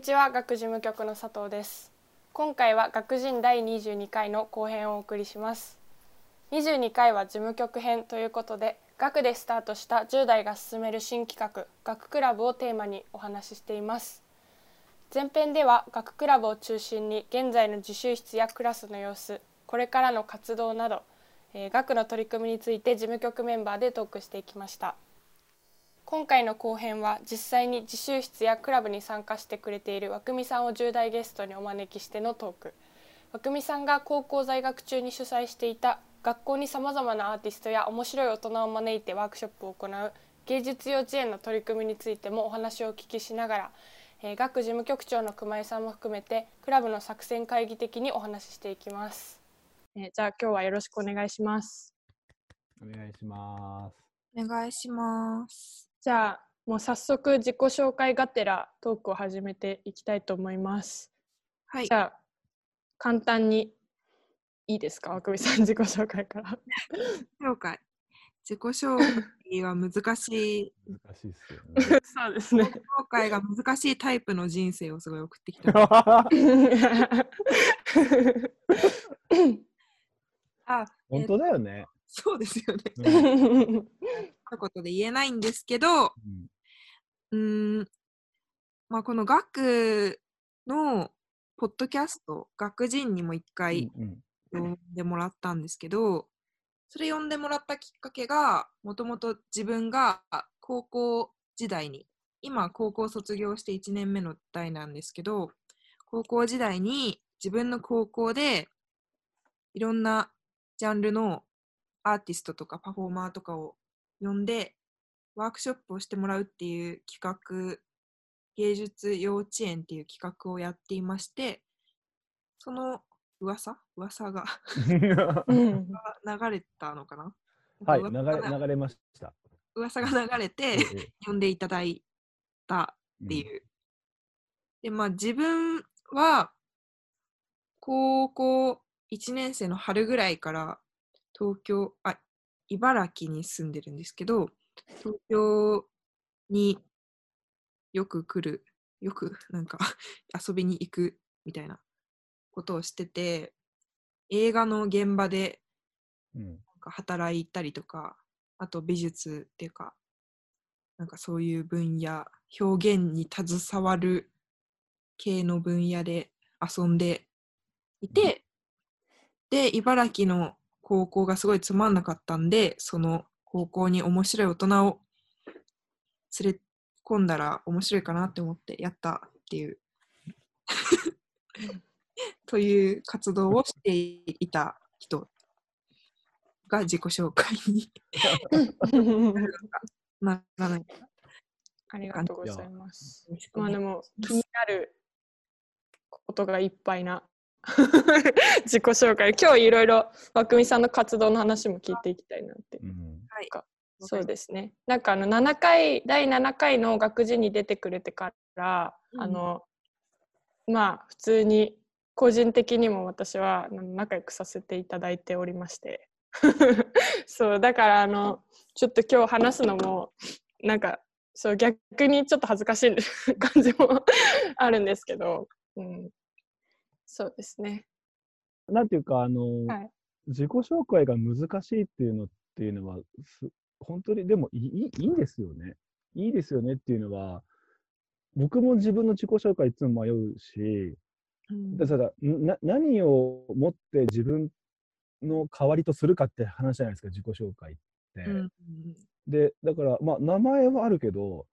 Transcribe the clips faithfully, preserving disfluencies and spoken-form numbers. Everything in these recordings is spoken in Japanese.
にちは、学事務局の佐藤です。今回は学人だいにじゅうにかいの後編をお送りします。にじゅうにかいは事務局編ということで、学でスタートしたじゅう代が進める新企画、学クラブをテーマにお話ししています。前編では学クラブを中心に現在の自習室やクラスの様子、これからの活動など、えー、学の取り組みについて事務局メンバーでトークしていきました。今回の後編は実際に自習室やクラブに参加してくれている和久美さんをじゅう代ゲストにお招きしてのトーク。和久美さんが高校在学中に主催していた、学校にさまざまなアーティストや面白い大人を招いてワークショップを行う芸術幼稚園の取り組みについてもお話をお聞きしながら、えー、学事務局長の熊井さんも含めてクラブの作戦会議的にお話ししていきます。えー、じゃあ今日はよろしくお願いします。お願いしますお願いします。じゃあもう早速自己紹介がてらトークを始めていきたいと思います。はい、じゃあ簡単にいいですか、和久美さん、自己紹介から紹介自己紹介は難しい難しいですよねそうですね、自己紹介が難しいタイプの人生をすごい送ってきたあ、本当だよね。そうですよねということで言えないんですけど、うん、うーん、まあ、この学のポッドキャスト、学人にも一回呼んでもらったんですけど、それ呼んでもらったきっかけが、もともと自分が高校時代に、今高校卒業していちねんめの代なんですけど、高校時代に自分の高校でいろんなジャンルのアーティストとかパフォーマーとかを呼んでワークショップをしてもらうっていう企画、芸術幼稚園っていう企画をやっていまして、その噂噂が流れたのかなはい流れ、流れました。噂が流れて呼んでいただいたっていう、うん、でまあ自分は高校いちねんせいの春ぐらいから東京あ茨城に住んでるんですけど、東京によく来る、よくなんか遊びに行くみたいなことをしてて、映画の現場でなんか働いたりとか、あと美術っていうか、なんかそういう分野、表現に携わる系の分野で遊んでいて、で、茨城の高校がすごいつまんなかったんで、その高校に面白い大人を連れ込んだら面白いかなって思ってやったっていうという活動をしていた人が自己紹介にならない。ありがとうございます。まあでも気になることがいっぱいな自己紹介、今日いろいろ和久美さんの活動の話も聞いていきたいなって、うん、なんか、はい、そうですね、なんかあのななかいだいななかいの学事に出てくれてから、うん、あのまあ普通に個人的にも私は仲良くさせていただいておりましてそうだからあのちょっと今日話すのもなんかそう逆にちょっと恥ずかしい感じもあるんですけど、うん、そうですね。なんていうかあの、はい、自己紹介が難しいっていうのっていうのは本当にでもいい、いいですよね。いいですよねっていうのは僕も自分の自己紹介いつも迷うし、うん、だからな何をもって自分の代わりとするかって話じゃないですか、自己紹介って。うん、でだからまあ名前はあるけど、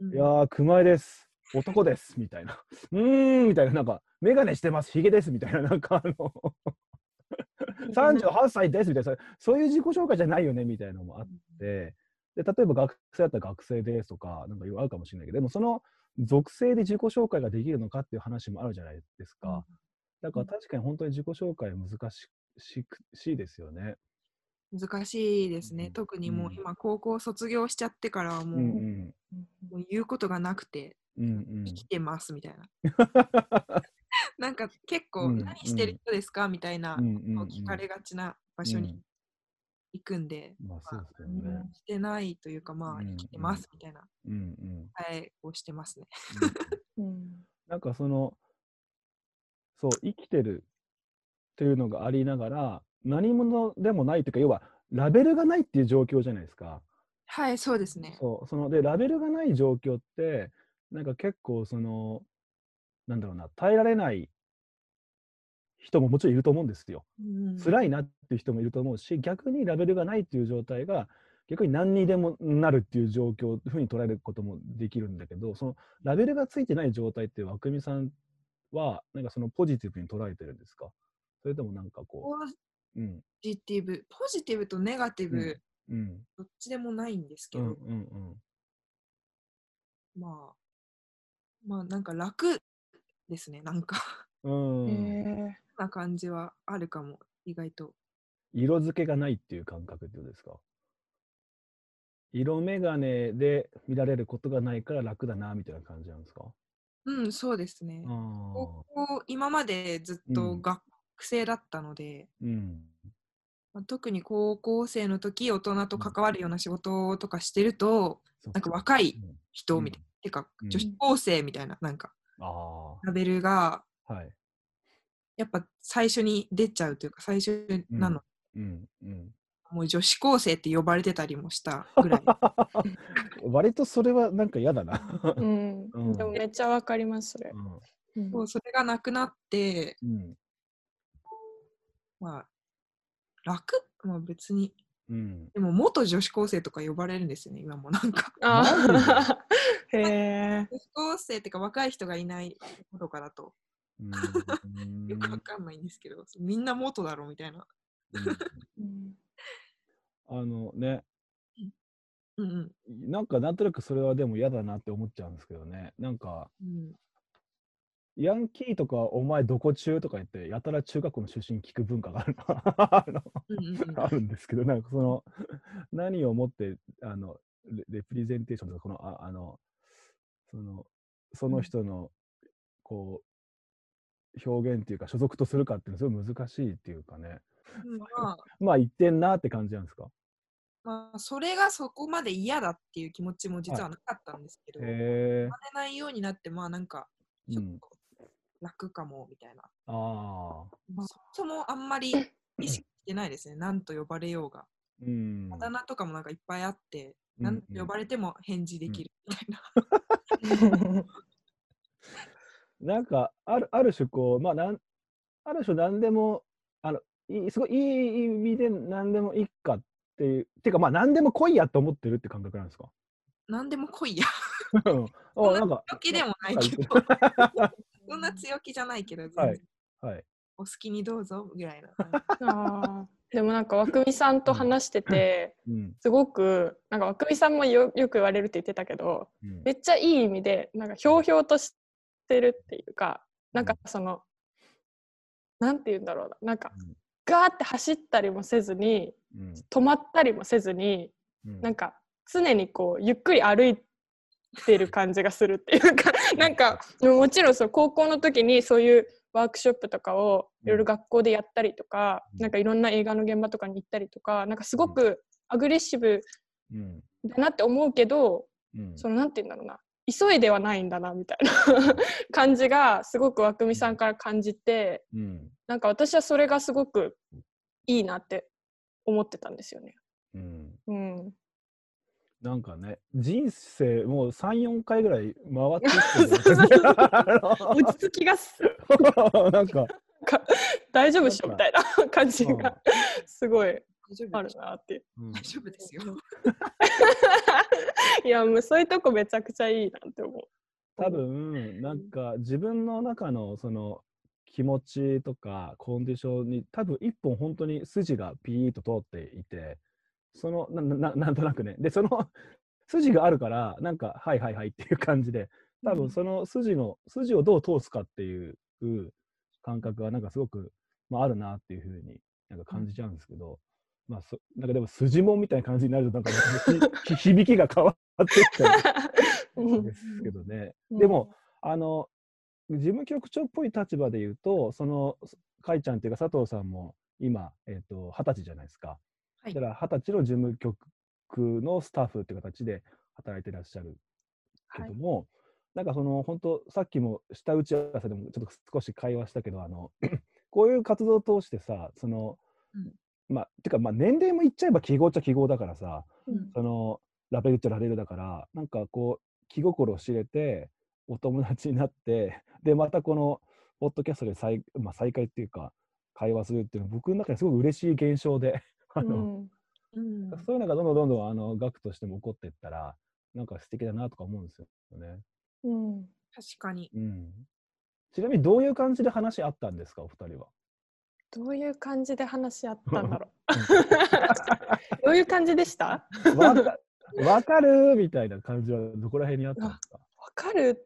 うん、いやー熊井です。男ですみたいな、うーんみたいな、なんかメガネしてます、ヒゲですみたいな、なんかあのさんじゅうはっさいですみたいな、そういう自己紹介じゃないよねみたいなのもあって、で例えば学生だったら学生ですとかなんかあるかもしれないけど、でもその属性で自己紹介ができるのかっていう話もあるじゃないですか。だから確かに本当に自己紹介は難しいですよね。難しいですね。特にもう今高校卒業しちゃってからはもう、うんうん、もう言うことがなくて、うんうん、生きてますみたいななんか結構何してる人ですか、うんうん、みたいなのを聞かれがちな場所に行くんで、まあそうですね、してないというかまあ生きてますみたいな、うんうん、はい、をしてますね、うんうんなんかその、そう、生きてるというのがありながら、何者でもないというか、要はラベルがないっていう状況じゃないですか。はい、そうですね。そう、そのでラベルがない状況って、なんか結構その、なんだろうな、耐えられない人ももちろんいると思うんですよ。うん、辛いなっていう人もいると思うし、逆にラベルがないっていう状態が逆に何にでもなるっていう状況ふうに捉えることもできるんだけど、そのラベルがついてない状態って和久美さんはなんかそのポジティブに捉えてるんですか？それともなんかこう、うん、ポジティブ、ポジティブとネガティブ、うんうん、どっちでもないんですけど、うんうんうん、まあまあなんか楽ですね、なんかうん、えー、な感じはあるかも。意外と色付けがないっていう感覚ってどうですか？色眼鏡で見られることがないから楽だなみたいな感じなんですか？うん、そうですね。高校今までずっと学生だったので、うんまあ、特に高校生の時大人と関わるような仕事とかしてると、うん、なんか若い人みたいな、うん、てか、うん、女子高生みたいななんかあラベルが、はい、やっぱ最初に出ちゃうというか最初なの、うんうんうん、もう女子高生って呼ばれてたりもしたぐらい割とそれはなんか嫌だな、うんうん、でもめっちゃわかりますそれ、うんうん、もうそれがなくなって、うん、まあ楽、まあ、別に、うん、でも元女子高生とか呼ばれるんですよね今もなんかあへ女子高生ってか若い人がいないとかだとうんよくわかんないんですけどみんな元だろみたいな、うん、あのね、うんうん、なんかなんとなくそれはでも嫌だなって思っちゃうんですけどねなんか、うん、ヤンキーとかお前どこ中とか言ってやたら中学校の出身聞く文化があるのあるんですけどなんかその何をもってあのレプレゼンテーションとかこのああのそのその人のこう表現っていうか所属とするかっていうのはすごい難しいっていうかね、まあ、まあ言ってんなって感じなんですか？まあそれがそこまで嫌だっていう気持ちも実はなかったんですけど、はい、生まれないようになってまあなんかちょっと楽かもみたいな、うん、あまあ、そもあんまり意識してないですねなんと呼ばれようが、うん、あだ名とかもなんかいっぱいあってなんて呼ばれても返事できるみたいな、うんうん、なんかある、ある種こう、まあ、なんある種何でもあのいすごいいい意味で何でもいいかっていうていうかまあ何でも来いやと思ってるって感覚なんですか？何でも来いやそんな強気でもないけどそんな強気じゃないけど全然、はいはい、お好きにどうぞぐらいなでもなんか和久美さんと話してて、うん、すごくなんか和久美さんも よ, よく言われるって言ってたけど、うん、めっちゃいい意味でなんかひょうひょうとしてるっていうかなんかその、うん、なんて言うんだろうな、なんか、うん、ガーって走ったりもせずに、うん、止まったりもせずに、うん、なんか常にこうゆっくり歩いてる感じがするっていうかなんかもちろんそう高校の時にそういうワークショップとかをいろいろ学校でやったりとか、うん、なんかいろんな映画の現場とかに行ったりとか、なんかすごくアグレッシブだなって思うけど、うん、そのなんていうんだろうな、急いではないんだなみたいな感じがすごく和久美さんから感じて、うん、なんか私はそれがすごくいいなって思ってたんですよね。うんうん、なんかね、人生もう さん,よん 回ぐらい回ってきてる落ち着きがすなんか大丈夫っしょみたいな感じがすごいあるなって、うん、大丈夫ですよいやもうそういうとこめちゃくちゃいいなって思う。多分なんか自分の中のその気持ちとかコンディションに多分一本本当に筋がピーッと通っていて、その な, な, なんとなくね、でその筋があるからなんかはいはいはいっていう感じで、多分その筋の筋をどう通すかっていう感覚がなんかすごく、まあ、あるなっていう風になんか感じちゃうんですけど、うん、まあそなんかでも筋もんみたいな感じになるとなんか響きが変わってきたんですけどね、うん、でもあの事務局長っぽい立場で言うと、そのかいちゃんっていうか佐藤さんも今えーと、はたちじゃないですか。だからはたちの事務局のスタッフっていう形で働いてらっしゃるけども、はい、なんかその本当さっきも下打ち合わせでもちょっと少し会話したけど、あのこういう活動を通してさ、その、うん、まあてかまあ年齢も言っちゃえば記号っちゃ記号だからさ、うん、そのラベルっちゃラベルだから、なんかこう気心を知れてお友達になって、でまたこのポッドキャストで 再,、まあ、再会っていうか会話するっていうのは僕の中ですごく嬉しい現象であの、うんうん、そういうのがどんどんどんどんあの額としても起こっていったらなんか素敵だなとか思うんですよね。うん、確かに、うん、ちなみにどういう感じで話あったんですか、お二人は。どういう感じで話あったんだろうどういう感じでしたわか、わかるみたいな感じはどこら辺にあったんですか。わかるって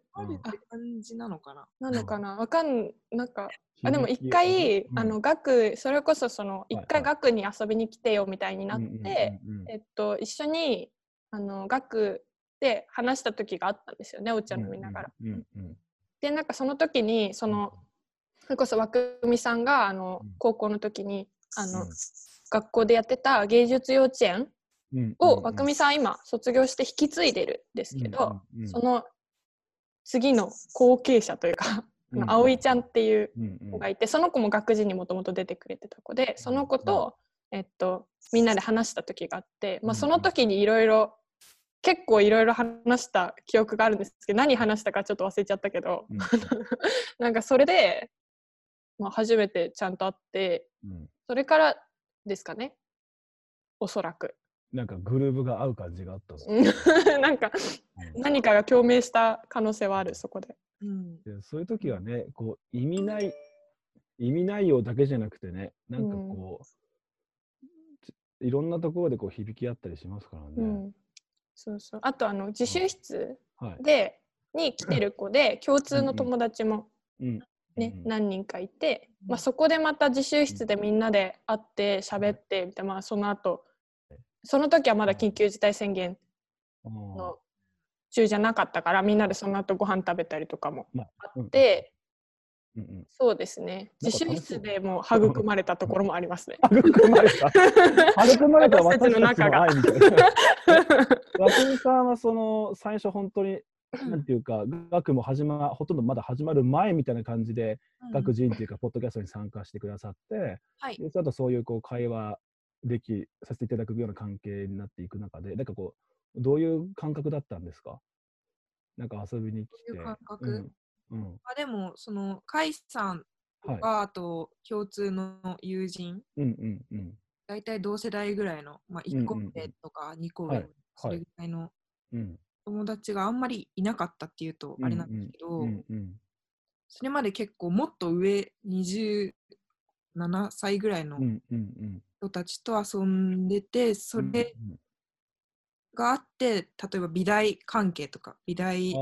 感じなのかな、うん、なのかな、わかんなんか、あでも一回、うん、あの学それこそその一回学に遊びに来てよみたいになって、えっと一緒にあの学で話した時があったんですよね、お茶飲みながら、うんうんうん、でなんかその時にそのそれこそ和久美さんがあの高校の時にあの、うん、学校でやってた芸術幼稚園を和久美さん今卒業して引き継いでるんですけど、うんうんうん、その次の後継者というか葵ちゃんっていう子がいて、その子も学時にもともと出てくれてた子で、その子と、えっと、みんなで話した時があって、まあ、その時にいろいろ結構いろいろ話した記憶があるんですけど、何話したかちょっと忘れちゃったけど、うん、なんかそれで、まあ、初めてちゃんと会って、うん、それからですかね、おそらくなんかグルーブが合う感じがあったなんか何かが共鳴した可能性はある、そこで、うん、そういう時はね、こう意味ない意味内容だけじゃなくてね、なんかこう、うん、いろんなところでこう響き合ったりしますからね、うん、そうそう。あとあの自習室で、はい、に来てる子で共通の友達もね、うんうん、何人かいて、まあ、そこでまた自習室でみんなで会って喋ってみたいな、まあ、その後その時はまだ緊急事態宣言の中じゃなかったから、みんなでその後ご飯食べたりとかもあって、まあうんうん、そうですね、自習室でも育まれたところもありますね育まれた育まれた私たちの仲が和久美さんはその最初本当になんていうか、学も始まほとんどまだ始まる前みたいな感じで、うん、学人っていうかポッドキャストに参加してくださって、はい、であとそういうこう会話できさせていただくような関係になっていく中で、なんかこうどういう感覚だったんですか？なんか遊びに来て。いう感覚、うんうん、あでもその甲斐さんとか、はい、あと共通の友人、うんうんうん、だいたい同世代ぐらいの、まあ、いっこめとかにこめそれぐらいの友達があんまりいなかったっていうとあれなんですけど、うんうんうんうん、それまで結構もっと上にじゅうななさいぐらいの、うんうんうん人たちと遊んでて、それがあって、例えば美大関係とか美大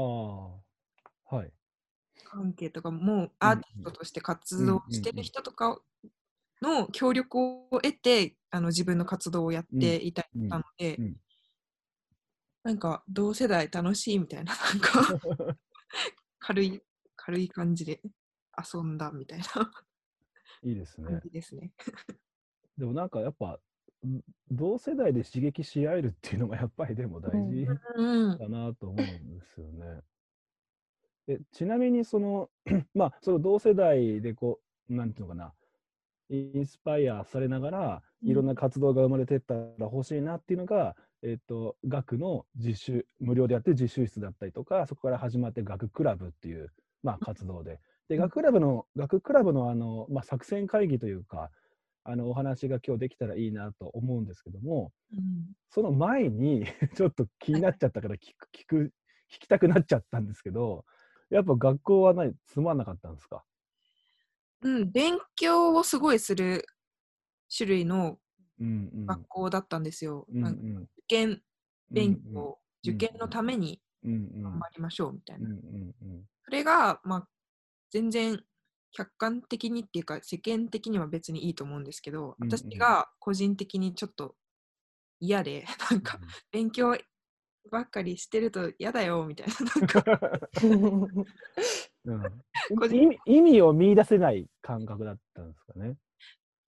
関係とかもうアーティストとして活動してる人とかの協力を得てあの自分の活動をやっていたりしたので、なんか同世代楽しいみたいな、なんか軽い軽い感じで遊んだみたいな。いいですね。感じですね。でもなんかやっぱ同世代で刺激し合えるっていうのがやっぱりでも大事だなと思うんですよね。うんうん、でちなみにそのまあその同世代でこうなんていうのかな、インスパイアされながらいろんな活動が生まれてったら欲しいなっていうのが、うん、えっと学の自習無料でやってる自習室だったりとか、そこから始まって学クラブっていうまあ活動で、で学クラブの学クラブのあのまあ作戦会議というか。あのお話が今日できたらいいなと思うんですけども、うん、その前にちょっと気になっちゃったから 聞く、聞く、聞きたくなっちゃったんですけど、やっぱ学校は何つまんなかったんですか？うん、勉強をすごいする種類の学校だったんですよ、うんうん、なんか受験勉強、うんうん、受験のために頑張りましょうみたいな、うんうんうん、それが、まあ、全然客観的にっていうか世間的には別にいいと思うんですけど、私が個人的にちょっと嫌で、なんか勉強ばっかりしてると嫌だよみたいな、なんか、うん、意味、意味を見出せない感覚だったんですかね。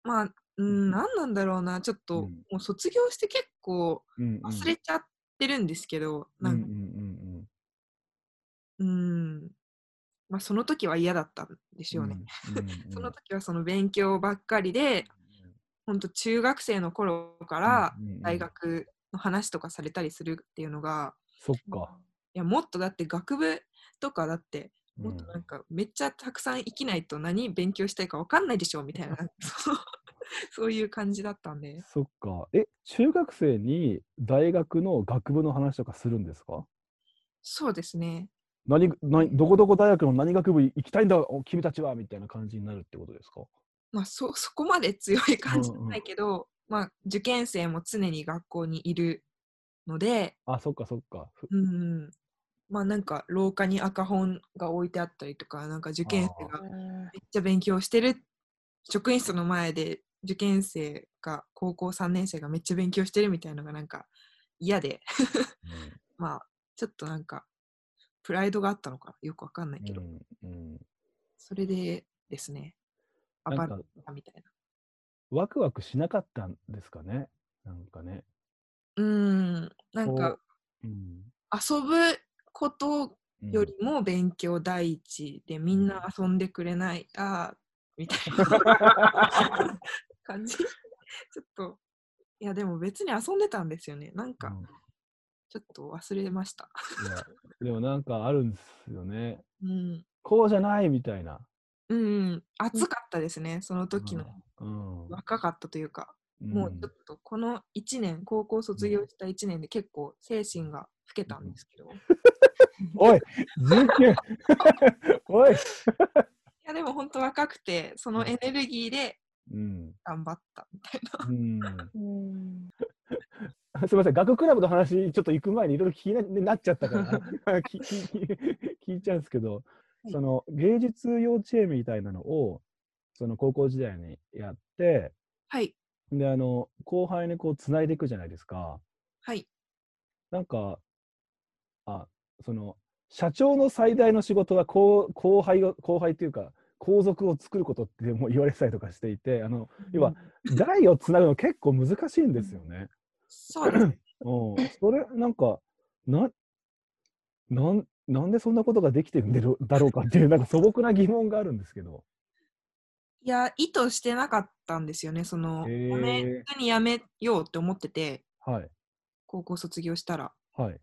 まあ、うん、何なんだろうな、ちょっと、うん、もう卒業して結構忘れちゃってるんですけど、うんうん、なんか、うんうんうんうん、まあ、その時は嫌だったんですよね、うんうんうん、その時はその勉強ばっかりで、本当中学生の頃から大学の話とかされたりするっていうのが、そっか、いやもっとだって学部とかだってもっとなんかめっちゃたくさん生きないと何勉強したいか分かんないでしょみたいな、うん、そういう感じだったんで。そっか。え、中学生に大学の学部の話とかするんですか？そうですね。何何どこどこ大学の何学部行きたいんだ君たちはみたいな感じになるってことですか？まあ、そ, そこまで強い感じじゃないけど、うんうん、まあ、受験生も常に学校にいるので。あ、そっかそっか。うん。まあなんか廊下に赤本が置いてあったりとか、なんか受験生がめっちゃ勉強してる、職員室の前で受験生が高校さんねん生がめっちゃ勉強してるみたいなのがなんか嫌で、うん、まあちょっとなんかプライドがあったのかよくわかんないけど、うんうん、それでですね、暴れたみたいな。ワクワクしなかったんですかね、なんかね。うーん、なんか、うん、遊ぶことよりも勉強第一で、うん、みんな遊んでくれない、うん、あーみたいな感じ。ちょっと、いやでも別に遊んでたんですよね、なんか、うん、ちょっと忘れましたいやでもなんかあるんですよね、うん、こうじゃないみたいな。うん、うん、暑かったですね、その時の、うんうん、若かったというか、うん、もうちょっとこのいちねん、高校卒業したいちねんで結構精神が老けたんですけど、うん、おい人権おいいやでも本当若くて、そのエネルギーで頑張ったみたいな、うんうんすみません、学クラブの話ちょっと行く前にいろいろ気になっちゃったから聞, 聞, 聞いちゃうんですけど、はい、その芸術幼稚園みたいなのをその高校時代にやって、はい、であの後輩にこうつないでいくじゃないですか。はい。なんかあその社長の最大の仕事は後輩を後輩というか後続を作ることっても言われたりとかしていて、あの要は代をつなぐの結構難しいんですよね。そうですおそれなんかな な, んなんでそんなことができてるんだろうかっていうなんか素朴な疑問があるんですけど。いや意図してなかったんですよね、そのやめ普通にやめようって思ってて、はい、高校卒業したら、はい、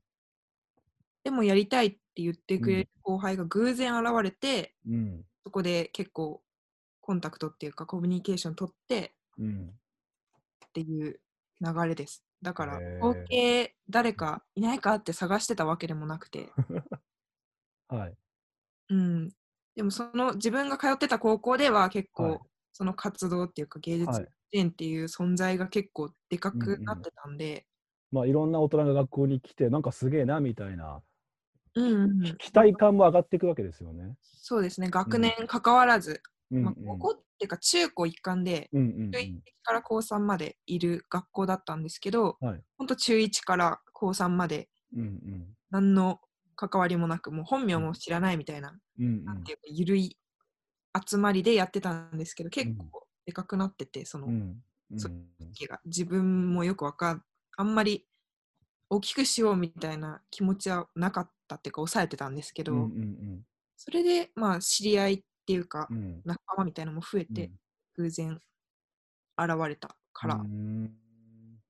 でもやりたいって言ってくれる後輩が偶然現れて、うん、そこで結構コンタクトっていうかコミュニケーション取って、うん、っていう流れです。だから合計誰かいないかって探してたわけでもなくてはい、うん、でもその自分が通ってた高校では結構、はい、その活動っていうか芸術幼稚園っていう存在が結構でかくなってたんで、はい、うんうん、まあいろんな大人が学校に来てなんかすげえなみたいな、うんうんうん、期待感も上がっていくわけですよね。そうですね、学年関わらず、うん、まあ、高校っていうか中高一貫で、うんうんうん、中いちから高さんまでいる学校だったんですけど、はい、ほんと中いちから高さんまで何の関わりもなく、もう本名も知らないみたいな、うんうん、なんていうか緩い集まりでやってたんですけど、結構でかくなってて、その、うんうん、その時が自分もよくわかんあんまり大きくしようみたいな気持ちはなかったっていうか抑えてたんですけど、うんうんうん、それでまあ知り合いっていうか、うん、仲間みたいなのも増えて、うん、偶然現れたから、うん、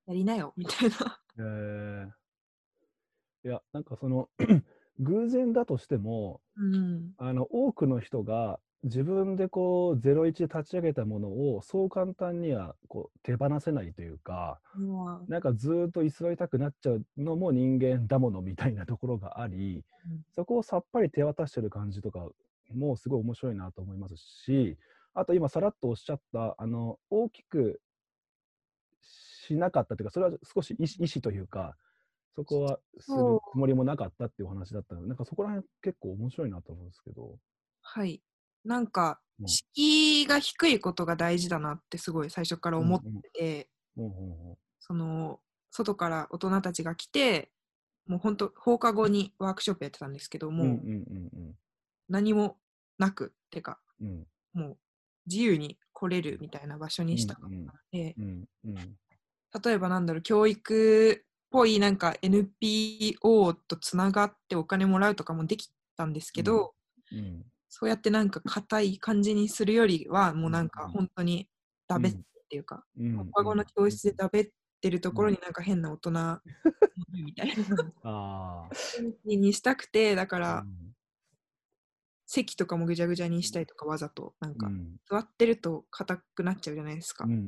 やりなよみたいな、えー、いやなんかその偶然だとしても、うん、あの多くの人が自分でこうゼロイチで立ち上げたものをそう簡単にはこう手放せないというか、うん、なんかずっと居座りたくなっちゃうのも人間だものみたいなところがあり、うん、そこをさっぱり手渡してる感じとかもうすごい面白いなと思いますし、あと今さらっとおっしゃったあの大きくしなかったというか、それは少し意思というかそこはするつもりもなかったっていうお話だったので、なんかそこら辺結構面白いなと思うんですけど、はい、なんか敷居が低いことが大事だなってすごい最初から思ってて、その外から大人たちが来て、もうほんと放課後にワークショップやってたんですけども、うんうんうんうん、何もなくってか、うん、もう自由に来れるみたいな場所にしたかったので、うんうんうんうん、例えばなんだろう、教育っぽいなんか エヌピーオー とつながってお金もらうとかもできったんですけど、うんうん、そうやってなんか硬い感じにするよりはもうなんか本当にだべっていうか、放課後の教室でだべってるところになんか変な大人みたいなにしたくて、だから、うん、席とかもぐじゃぐじゃにしたりとかわざとなんか、うん、座ってると硬くなっちゃうじゃないですか、うんうんうんう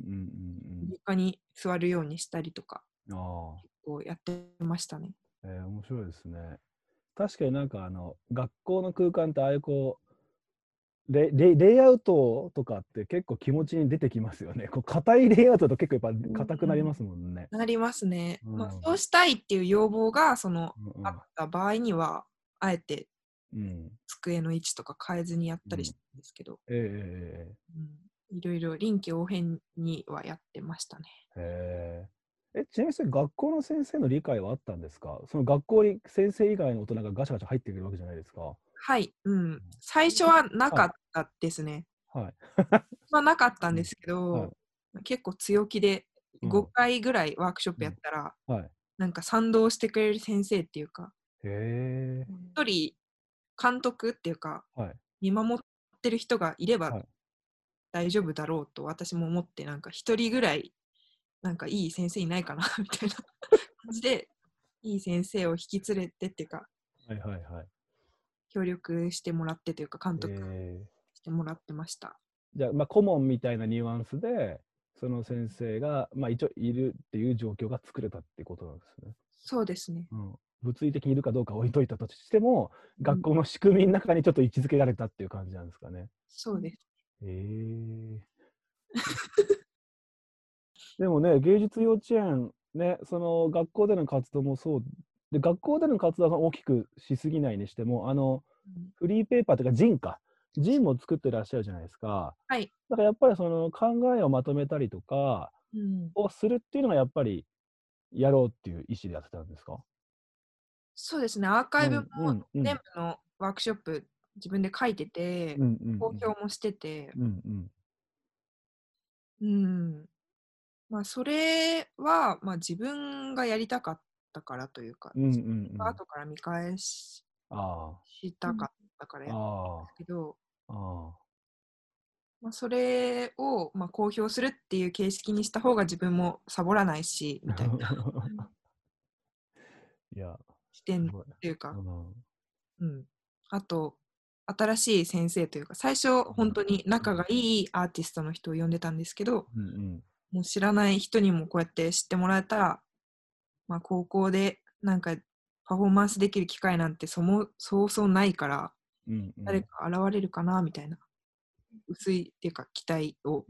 ん、床に座るようにしたりとかあこうやってましたね。えー、面白いですね。確かになんかあの学校の空間ってああいうこう レ, レ, レイアウトとかって結構気持ちに出てきますよね。こう硬いレイアウトだと結構やっぱ硬くなりますもんね、うん、なりますね、うんまあ、そうしたいっていう要望がその、うんうん、あった場合にはあえて机の位置とか変えずにやったりしたんですけど、うんえーうん、いろいろ臨機応変にはやってましたね。へーえちなみにそれ学校の先生の理解はあったんですか？その学校に先生以外の大人がガシャガシャ入ってくるわけじゃないですか。はい、うん、最初はなかったですね、はいはい、まあなかったんですけど、はい、結構強気でごかいぐらいワークショップやったら、うんうんはい、なんか賛同してくれる先生っていうかへー一人監督っていうか、はい、見守ってる人がいれば大丈夫だろうと私も思って、なんか一人ぐらいなんかいい先生いないかなみたいな感じでいい先生を引き連れてっていうかはいはいはい協力してもらってというか監督してもらってました、えー、じゃあまあ顧問みたいなニュアンスでその先生がまあ一応いるっていう状況が作れたってことなんですね。そうですね、うん、物理的にいるかどうか置いといたとしても学校の仕組みの中にちょっと位置づけられたっていう感じなんですかね、うん、そうです。へえーでもね、芸術幼稚園、ね、その学校での活動もそうで、学校での活動が大きくしすぎないにしてもあのフリーペーパーというかzineかzineも作ってらっしゃるじゃないですか、はい、だからやっぱりその考えをまとめたりとかをするっていうのがやっぱりやろうっていう意思でやってたんですか？そうですね、アーカイブも全部のワークショップ自分で書いてて、うんうんうん、公表もしてて、うんうんうんまあ、それは、まあ、自分がやりたかったからというか、うんうんうん、後から見返し、あしたかったからやったんですけど、ああまあ、それを、まあ、公表するっていう形式にした方が自分もサボらないしみたいないや視点というか、うんうん、あと新しい先生というか最初本当に仲がいいアーティストの人を呼んでたんですけど、うんうんもう知らない人にもこうやって知ってもらえたら、まあ、高校でなんかパフォーマンスできる機会なんてそもそうそうないから、うんうん、誰か現れるかなみたいな薄いっていうか期待を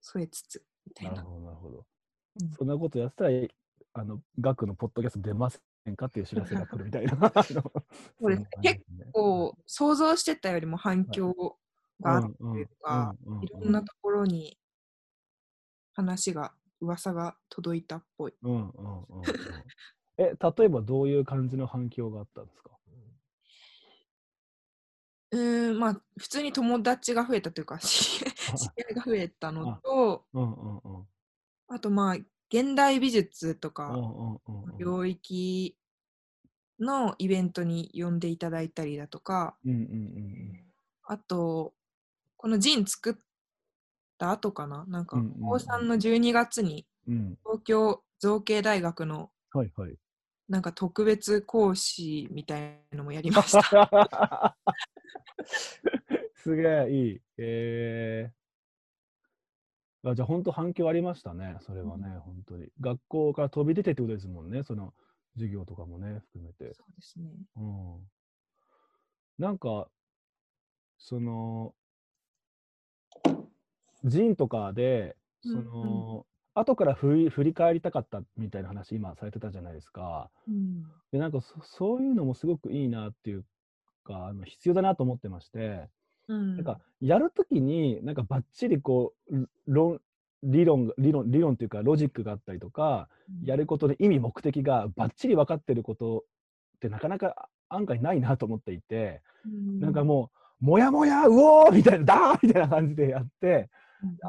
添えつつみたいな。なるほどなるほど、うん、そんなことやってたらあの学のポッドキャスト出ませんかっていう知らせが来るみたいなそうですね、結構想像してたよりも反響があるというか、いろんなところに話が噂が届いたっぽい、うんうんうんうん、え例えばどういう感じの反響があったんですか？うーんまあ普通に友達が増えたというか知り合いが増えたのと あ,、うんうんうん、あとまあ現代美術とか領域のイベントに呼んでいただいたりだとか、うんうんうん、あとこのzine作ってあとかななんか高さん、うんうん、のじゅうにがつに東京造形大学のなんか特別講師みたいなのもやりましたすげえいい、えー、あじゃあ本当反響ありましたね。それはね、うん、本当に学校から飛び出てってことですもんね。その授業とかもね含めてそうですね、うん、なんかそのzineとかでその、うんうん、後から振り、振り返りたかったみたいな話今されてたじゃないですか、うん、でなんか そ, そういうのもすごくいいなっていうかあの必要だなと思ってまして、うん、なんかやるときになんかバッチリこう論理論理論理論っていうかロジックがあったりとか、うん、やることで意味目的がバッチリ分かってることってなかなか案外ないなと思っていて、うん、なんかもうもやもやうおーみたいなだーみたいな感じでやって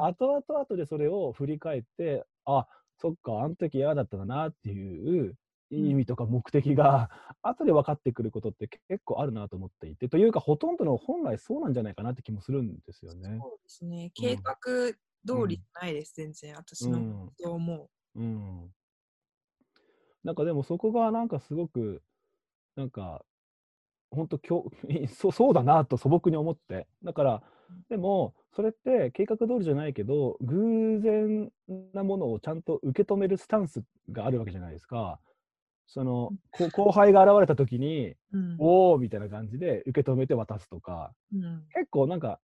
後々後でそれを振り返ってあそっかあの時嫌だったなっていう意味とか目的が後で分かってくることって結構あるなと思っていて、というかほとんどの本来そうなんじゃないかなって気もするんですよね。そうですね、計画通りじゃないです、うん、全然私のことを思う、うんうん、なんかでもそこがなんかすごくなんか本当そう、そうだなと素朴に思って、だからでもそれって計画通りじゃないけど偶然なものをちゃんと受け止めるスタンスがあるわけじゃないですか。その後輩が現れた時に、うん、おおみたいな感じで受け止めて渡すとか、うん、結構なんか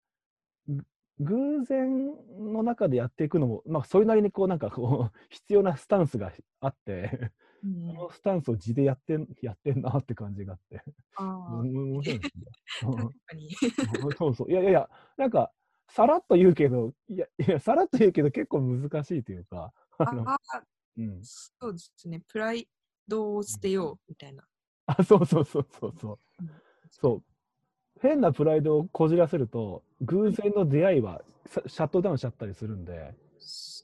偶然の中でやっていくのも、まあ、それなりにこうなんかこう必要なスタンスがあって、うん、そのスタンスを地でやってん、やってんなって感じがあって、あ面白いですね。確かに。そうそう、いやいやいや、なんかさらっと言うけど、いやいやさらっと言うけど結構難しいというか、あの、あ、うん、そうですね、プライドを捨てようみたいな。あ、そうそうそうそうそう、うん、そう。変なプライドをこじらせると偶然の出会いはシャットダウンしちゃったりするんで、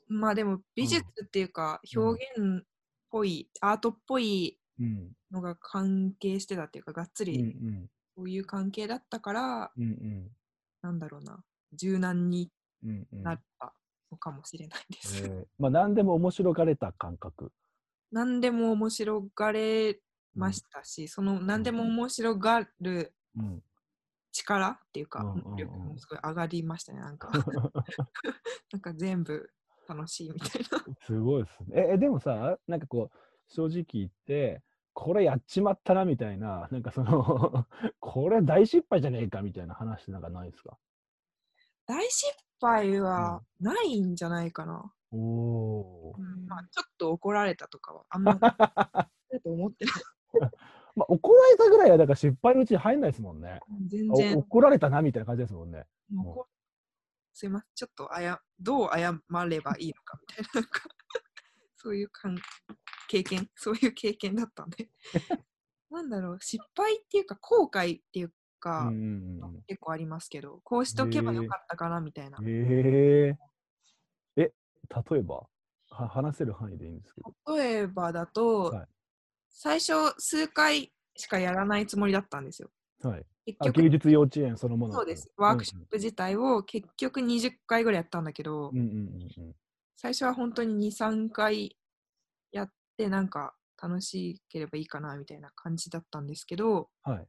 まあでも美術っていうか表現っぽい、うん、アートっぽいのが関係してたっていうか、がっつりそういう関係だったから、うんうん、なんだろうな、柔軟になったのかもしれないです、うんうんえー、まあ何でも面白がれた感覚、何でも面白がれましたし、うん、その何でも面白がる、うんうん力っていうか、能力もすごい上がりましたね、なんかなんか全部楽しいみたいなすごいですね。え、でもさ、なんかこう正直言ってこれやっちまったなみたいな、なんかそのこれ大失敗じゃねえかみたいな話なんかないですか？大失敗はないんじゃないかな、うん、おー、うん、まあ、ちょっと怒られたとかはあんまりだと思ってないまあ、怒られたぐらいはだから失敗のうちに入んないですもんね。全然怒られたなみたいな感じですもんね。もうすいません、ちょっとあやどう謝ればいいのかみたい な, なんかそういうかん経験そういう経験だったんでなんだろう、失敗っていうか後悔っていうか、うんうんうん、結構ありますけど、こうしとけばよかったかなみたいな。へえー、え例えばは話せる範囲でいいんですけど、例えばだと、はい、最初数回しかやらないつもりだったんですよ、はい、結局芸術幼稚園そのもの、そうです、ワークショップ自体を結局にじゅっかいぐらいやったんだけど、うんうんうんうん、最初は本当に にさんかいやってなんか楽しければいいかなみたいな感じだったんですけど、はい、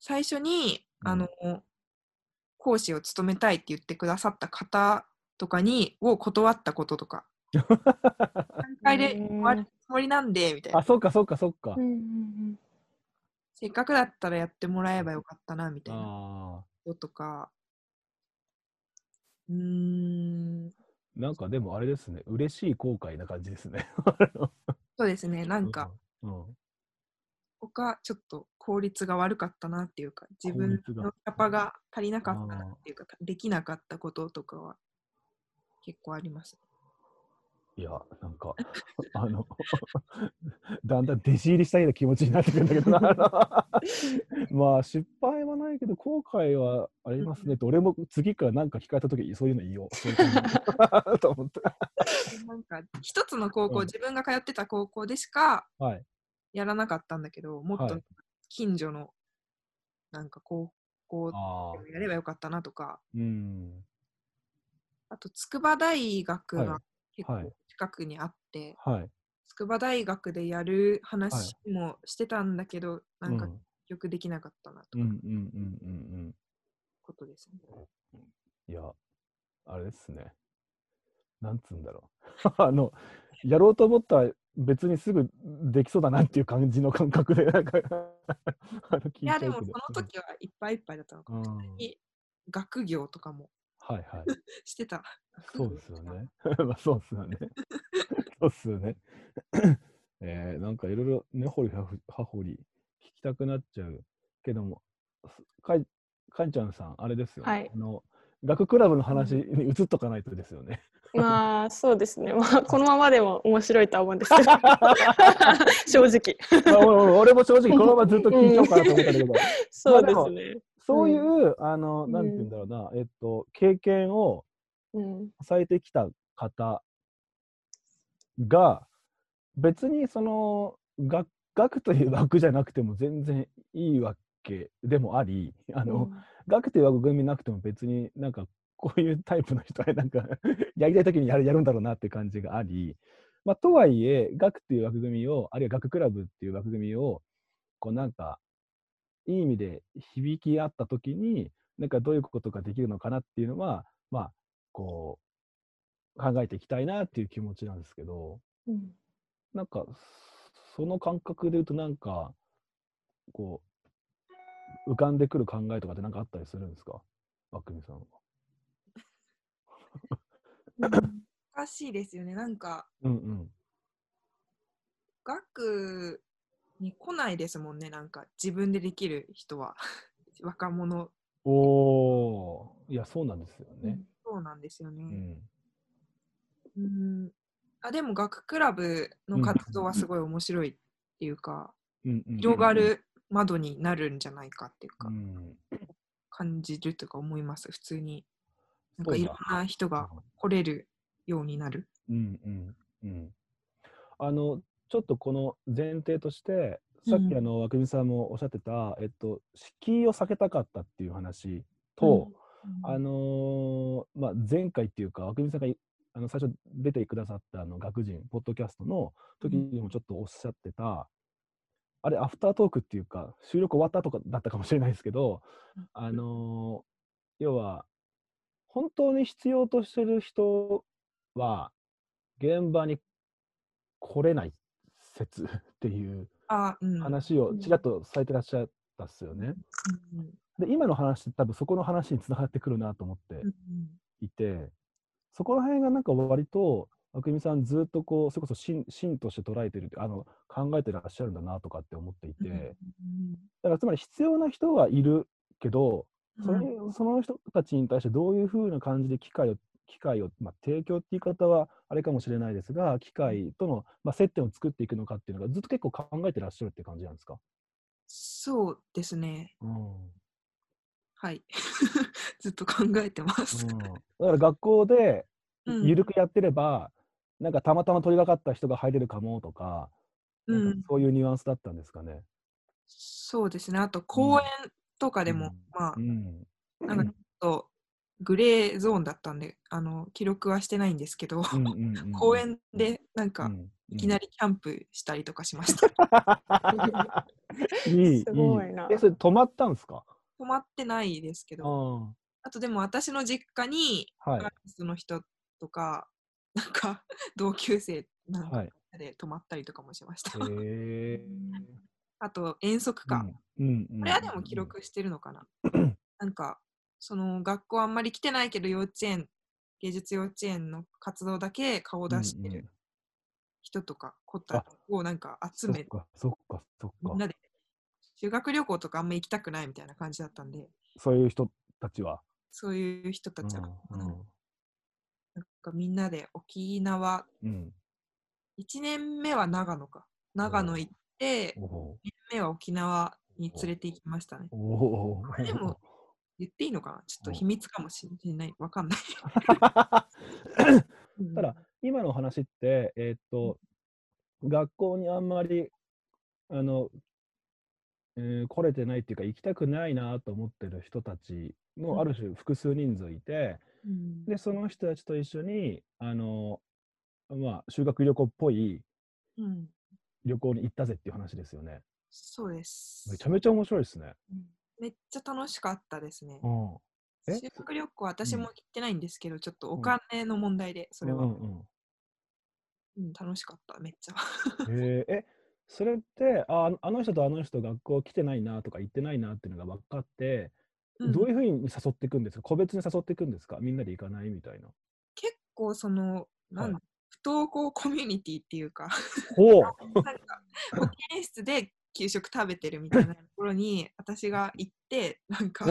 最初にあの、うん、講師を務めたいって言ってくださった方とかにを断ったこととかさんかいで終わるつもりなんでみたいな。あ、そっかそっかそっか、うんうんうん、せっかくだったらやってもらえばよかったなみたいなこととか。うーん、なんかでもあれですね、嬉しい後悔な感じですねそうですね、なんか、うんうん、他ちょっと効率が悪かったなっていうか、自分のキャパが足りなかったなっていうか、できなかったこととかは結構あります。いや、なんかあのだんだん弟子入りしたいような気持ちになってくるんだけどなまあ失敗はないけど後悔はありますねと、うん、俺も次から何か聞かれた時そういうの言いようそういうと思ってなんか一つの高校、うん、自分が通ってた高校でしかやらなかったんだけど、はい、もっと近所のなんか高校やればよかったなとか、 あ, うんあと筑波大学が、はい、結構近くにあって、はい、筑波大学でやる話もしてたんだけど、はい、なんか結局できなかったなとか、うんうんうんうんうん、ことですね。いや、あれですね、なんつうんだろうあのやろうと思ったら別にすぐできそうだなっていう感じの感覚でなんかあの聞いて、いやでもその時はいっぱいいっぱいだったのかもしれない、うん、学業とかもはいはいしてた。そうですよねまあそうですよねそうですよねえー、なんかいろいろ根掘り葉掘り聞きたくなっちゃうけども、かいかんちゃんさんあれですよね、はい、あの学クラブの話に移っとかないとですよねまあそうですね、まあ、このままでも面白いとは思うんですけど正直、まあ、俺も正直このままずっと聞いちゃおうかなと思ったけどそうですね、まあでそういう、うん、あのなんて言うんだろうな、うん、えっと経験をされてきた方が別にその額額という枠じゃなくても全然いいわけでもあり、あの、うん、額という枠組みなくても別になんかこういうタイプの人はなんかやりたい時にやる、やるんだろうなっていう感じがあり、まあ、とはいえ額という枠組みを、あるいは額クラブっていう枠組みをこうなんかいい意味で響き合った時になんかどういうことができるのかなっていうのは、まあこう考えていきたいなっていう気持ちなんですけど、うん、なんかその感覚で言うとなんかこう浮かんでくる考えとかって何かあったりするんですか、わくみさんは。難しいですよね、なんか、うんうん、額に来ないですもんね、なんか自分でできる人は若者。おー、いやそうなんですよね、うん、そうなんですよね、うん、うん、あでも学クラブの活動はすごい面白いっていうか、うん、広がる窓になるんじゃないかっていうか、うん、感じるとか思います。普通になんかいろんな人が来れるようになる、うんうんうん、あのちょっとこの前提としてさっきあの和久美さんもおっしゃってた、えっと、敷居を避けたかったっていう話と、うんうん、あのーまあ、前回っていうか和久美さんがあの最初出てくださったあの学人ポッドキャストの時にもちょっとおっしゃってた、うん、あれアフタートークっていうか収録終わったとかだったかもしれないですけど、あのー、要は本当に必要としてる人は現場に来れない説っていう話をちらっとされてらっしゃったっすよね、うん、で今の話って多分そこの話につながってくるなと思っていて、うん、そこら辺がなんか割と和久美さんずっとこうそれこそ芯として捉えてる、あの考えてらっしゃるんだなとかって思っていて、うん、だからつまり必要な人はいるけどそれ、うん、その人たちに対してどういうふうな感じで機会を機会を、まあ、提供って言い方はあれかもしれないですが、機会との、まあ、接点を作っていくのかっていうのがずっと結構考えてらっしゃるって感じなんですか？そうですね、うん、はいずっと考えてます、うん、だから学校で緩くやってれば、うん、なんかたまたま取り掛かった人が入れるかもとか、うん、なんかそういうニュアンスだったんですかね？そうですね、あと公演とかでも、うん、まあ、うん、なんかちょっとグレーゾーンだったんであの記録はしてないんですけど、うんうんうん、公園でなんか、うんうん、いきなりキャンプしたりとかしましたいいすごいな。えそれ泊まったんですか？泊まってないですけど、 あ, あとでも私の実家に、はい、アーティストの人とかなんか同級生なんかで泊まったりとかもしました、はい、へあと遠足か、うんうんうん、これはでも記録してるのかななんかその学校あんまり来てないけど幼稚園、芸術幼稚園の活動だけ顔を出してる人とか子たちをなんか集めて、そっかそっか、みんなで修学旅行とかあんまり行きたくないみたいな感じだったんで、そういう人たちはそういう人たちは、うんうん、なんかみんなで沖縄、うん、いちねんめは長野か長野行ってにねんめは沖縄に連れて行きましたね。おーでも言っていいのかな、ちょっと秘密かもしれない、わかんないただ今の話って、えー、っと学校にあんまりあの、えー、来れてないっていうか行きたくないなと思ってる人たちのある種複数人数いて、うん、でその人たちと一緒にあの、まあ、修学旅行っぽい旅行に行ったぜっていう話ですよね、うん、そうです。めちゃめちゃ面白いですね、うん、めっちゃ楽しかったですね。え修学旅行は私も行ってないんですけど、うん、ちょっとお金の問題でそれは、うんうんうん、楽しかっためっちゃ、えー、えそれってああの人とあの人学校来てないなとか行ってないなっていうのが分かって、うん、どういうふうに誘っていくんですか？個別に誘っていくんですか？みんなで行かないみたいな。結構そのなん、はい、不登校コミュニティっていうかおなんか保健室で給食食べてるみたいなところに私が行ってなんか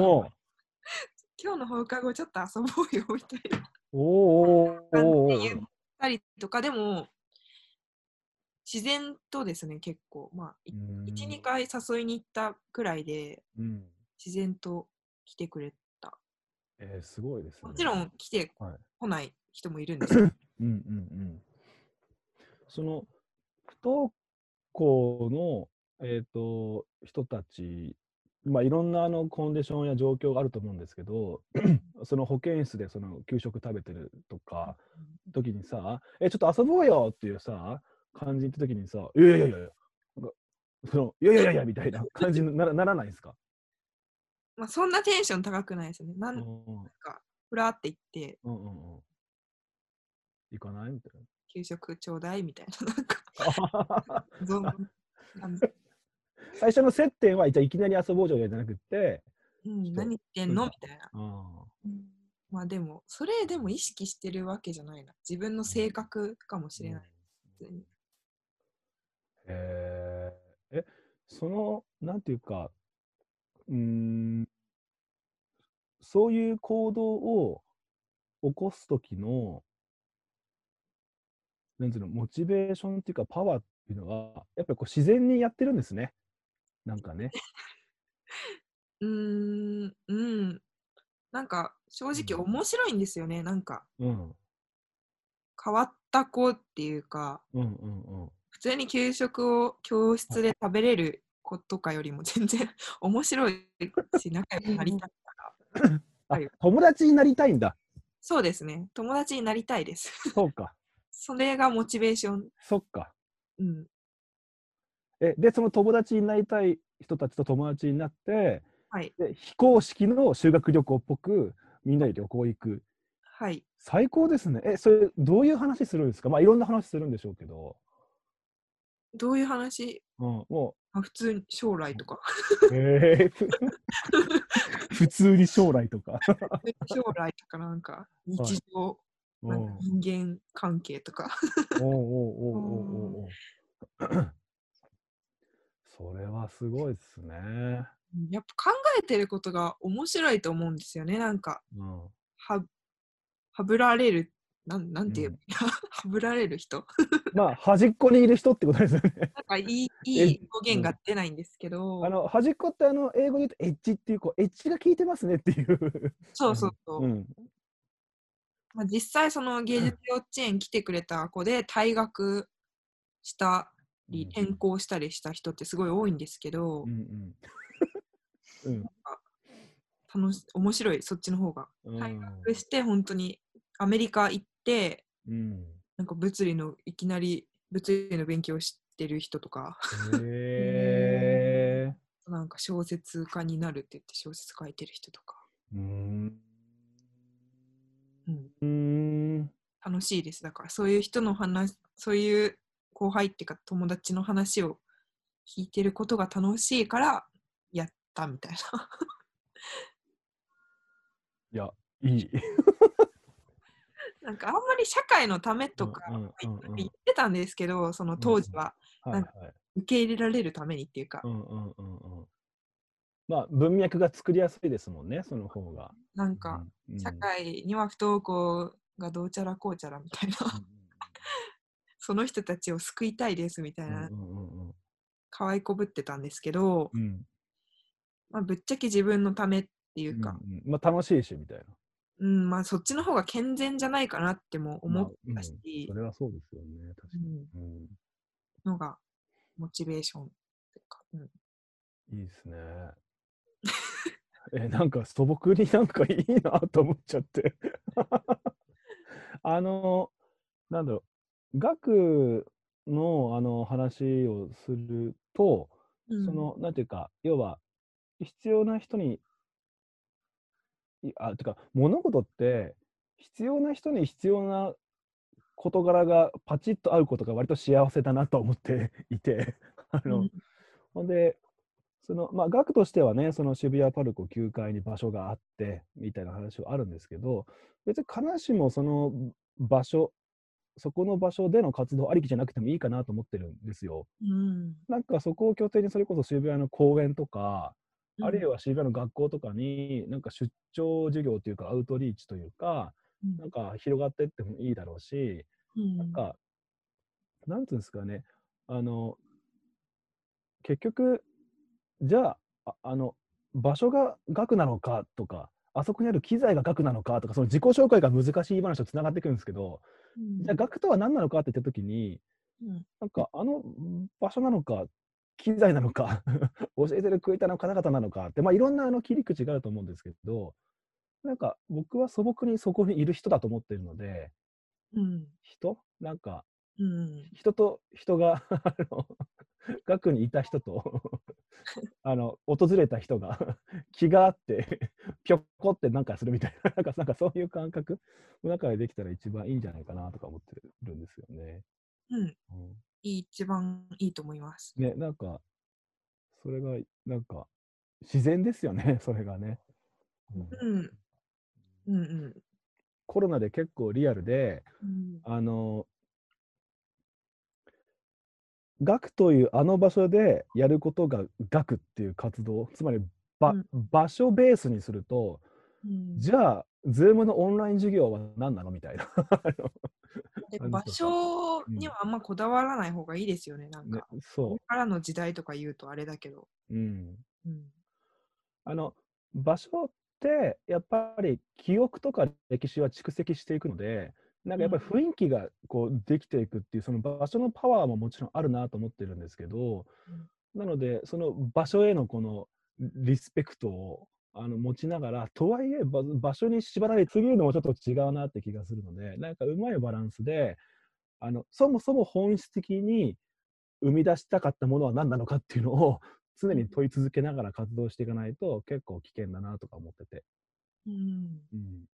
今日の放課後ちょっと遊ぼうよみたいなおー言ったりとか、でも自然とですね結構、まあ、いち、にかい誘いに行ったくらいで、うん、自然と来てくれた、えー、すごいですね。もちろん来てこない人もいるんですよ、はい、うんうんうん。その登校の、えー、と人たち、まあ、いろんなあのコンディションや状況があると思うんですけど、その保健室でその給食食べてるとか時にさ、えちょっと遊ぼうよっていうさ感じの時にさ、いやいやいやいやそのいやいやいやみたいな感じに な, ならないですか？まあそんなテンション高くないですね。なんかふらって行って、うんうんうん、行かないみたいな。給食ちょうだいみたいな、なんか最初の接点は、じゃあいきなり遊ぼうじゃんじゃなくて、うん、何言ってんのみたいな、うん、まあでもそれでも意識してるわけじゃないな、自分の性格かもしれない、うんうん、えー、えそのなんていうかうーんそういう行動を起こす時のなんていうのモチベーションっていうかパワーっていうのはやっぱりこう自然にやってるんですね。なんかねうーんうんなんか正直面白いんですよね、うん、なんか、うん、変わった子っていうか、うんうんうん、普通に給食を教室で食べれる子とかよりも全然面白いし仲良くなりたいからあ友達になりたいんだ。そうですね、友達になりたいですそうかそれがモチベーション。そっか。うん。え、で、その友達になりたい人たちと友達になって、はい、で非公式の修学旅行っぽくみんなで旅行行く。はい。最高ですね。え、それどういう話するんですか？まあいろんな話するんでしょうけど。どういう話？うん、もうあ普通に将来とか。えー、普通に将来とか。将来とかなんか日常。はいなんか人間関係とかおうおうおうおうおうそれはすごいですね。やっぱ考えてることが面白いと思うんですよね。なんか、うん、は, はぶられるなんなんていう、うん、はぶられる人まあ端っこにいる人ってことですよね。なんかいいいい表現が出ないんですけど、うん、あの端っこってあの英語で言うとエッジっていうこうエッジが効いてますねっていうそうそうそう、うんまあ、実際その芸術幼稚園来てくれた子で退学したり転校したりした人ってすごい多いんですけど、うんうんうん、楽し面白いそっちの方が、うん、退学して本当にアメリカ行って、うん、なんか物理のいきなり物理の勉強してる人とかへーなんか小説家になるって言って小説書いてる人とか、うんうん、うん楽しいです。だからそういう人の話、そういう後輩っていうか友達の話を聞いてることが楽しいからやったみたいないや、いいなんかあんまり社会のためとか言ってたんですけど、うんうんうん、その当時は、うんうんはいはい、なんか受け入れられるためにっていうか、うんうんうんうんまあ、文脈が作りやすいですもんね、その方が。なんか、うん、社会には不登校がどうちゃらこうちゃらみたいな、うん、その人たちを救いたいですみたいな、可愛、うんうん、こぶってたんですけど、うんまあ、ぶっちゃけ自分のためっていうか、うんうんまあ、楽しいしみたいな、うんまあ、そっちの方が健全じゃないかなっても思ったし、まあうん、それはそうですよね、確かに、うんうん、のがモチベーションっていうか、うん、いいですねえなんか素朴になんかいいなと思っちゃってあのなんだろう学のあの話をすると、うん、そのなんていうか要は必要な人にあてか物事って必要な人に必要な事柄がパチッと合うことが割と幸せだなと思っていてあの、うん、ほんでそのまあ、学としてはね、その渋谷パルコきゅうかいに場所があってみたいな話はあるんですけど、別に必ずしもその場所、そこの場所での活動ありきじゃなくてもいいかなと思ってるんですよ、うん、なんかそこを拠点にそれこそ渋谷の公園とか、うん、あるいは渋谷の学校とかになんか出張授業というかアウトリーチというか、うん、なんか広がっていってもいいだろうし、うん、なんかなんていうんですかね、あの結局じゃ あ, あの場所が学なのかとかあそこにある機材が学なのかとかその自己紹介が難しい話とつながってくるんですけど、うん、じゃあ学とは何なのかって言った時にうん、なんかあの場所なのか機材なのか教えてるクリエイターの方々なのかって、まあ、いろんなあの切り口があると思うんですけど、なんか僕は素朴にそこにいる人だと思っているので、うん、人なんか、うん、人と人があの額にいた人とあの訪れた人が気があってぴょこってなんかするみたいな、なんかなんかそういう感覚の中でできたら一番いいんじゃないかなとか思ってるんですよね。うん、うん、一番いいと思いますね。なんかそれがなんか自然ですよね、それがね。うん、うん、うんうん。コロナで結構リアルで、うん、あの学というあの場所でやることが学っていう活動、つまりば、うん、場所ベースにすると、うん、じゃあ Zoom のオンライン授業は何なのみたいなで場所にはあんまこだわらない方がいいですよね、なんか、ね、そうこれからの時代とか言うとあれだけど、うんうん、あの場所ってやっぱり記憶とか歴史は蓄積していくので、なんかやっぱり雰囲気がこうできていくっていう、その場所のパワーももちろんあるなと思ってるんですけど、うん、なのでその場所へのこのリスペクトをあの持ちながら、とはいえ場所に縛られすぎるのもちょっと違うなって気がするので、なんかうまいバランスで、あのそもそも本質的に生み出したかったものは何なのかっていうのを常に問い続けながら活動していかないと結構危険だなとか思ってて、うんうん、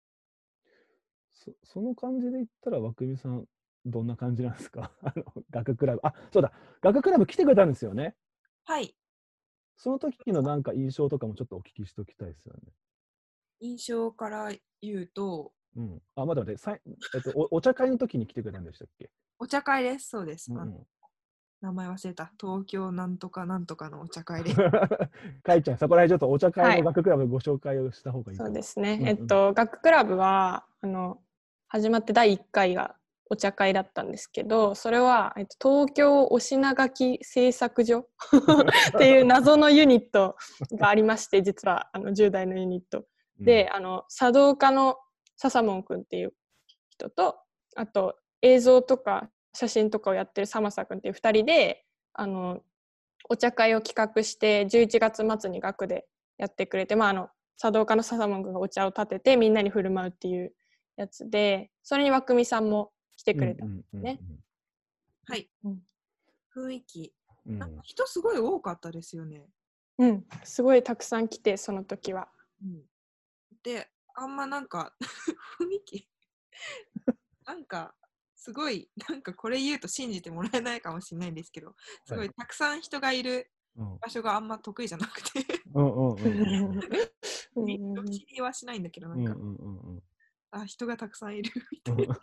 そ, その感じで言ったら和久美さんどんな感じなんですかあの学クラブ、あ、そうだ、学クラブ来てくれたんですよね。はい、その時のなんか印象とかもちょっとお聞きしておきたいですよね。印象から言うと、うん、あ、待って待って、えっと、お, お茶会の時に来てくれたんでしたっけお茶会です、そうです、うんうん、名前忘れた、東京なんとかなんとかのお茶会ですかいちゃん、そこらへんちょっとお茶会の学クラブご紹介をした方がいい、はい、そうですね、えっと、学クラブはあの始まってだいいっかいがお茶会だったんですけど、それは、えっと、東京お品書き製作所っていう謎のユニットがありまして実はあのじゅう代のユニットで、うん、あの茶道家の笹門くんっていう人と、あと映像とか写真とかをやってるさまさくんっていうふたりであのお茶会を企画してじゅういちがつまつに学でやってくれて、まあ、あの茶道家の笹門くんがお茶を立ててみんなに振る舞うっていうやつで、それに和久美さんも来てくれたんですね、うんうんうん、はい、うん、雰囲気なんか人すごい多かったですよね。うん、すごいたくさん来て、その時は、うん、で、あんまなんか雰囲気なんかすごい、なんかこれ言うと信じてもらえないかもしれないんですけど、すごいたくさん人がいる場所があんま得意じゃなくて人知りはしないんだけど、なんか、うんうんうんうん、あ、人がたくさんいるみたいな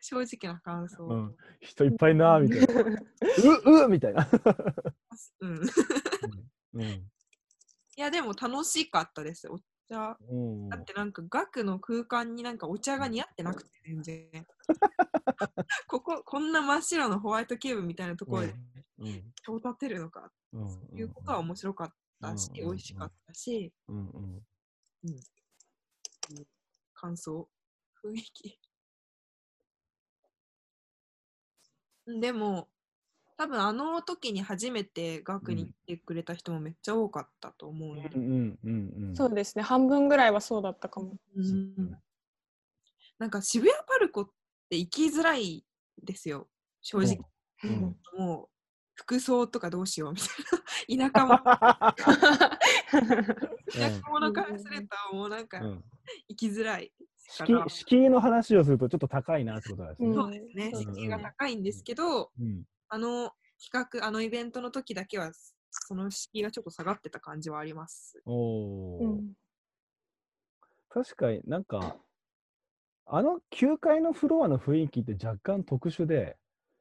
正直な感想、うん、人いっぱいなみたいなううみたいなうん、うんうん、いやでも楽しかったです、お茶、うん、だってなんか学の空間になんかお茶が似合ってなくて全然こここんな真っ白のホワイトキューブみたいなところで人を立てるのか、うん、そういうことは面白かったし、うん、美味しかったし、うんうんうん、感想、雰囲気でも多分あの時に初めて学に来てくれた人もめっちゃ多かったと思うので、うんうんうんうん、そうですね、半分ぐらいはそうだったかも、うん、なんか渋谷パルコって行きづらいですよ正直、うんうん、もう服装とかどうしようみたいな田舎も田舎者からするともうなんか行きづらいから、うん、敷居の話をするとちょっと高いなってことですね、うん、そうですね、敷居が高いんですけど、うん、あの企画、あのイベントの時だけはその敷居がちょっと下がってた感じはあります。お、うん、確かになんかあのきゅうかいのフロアの雰囲気って若干特殊で、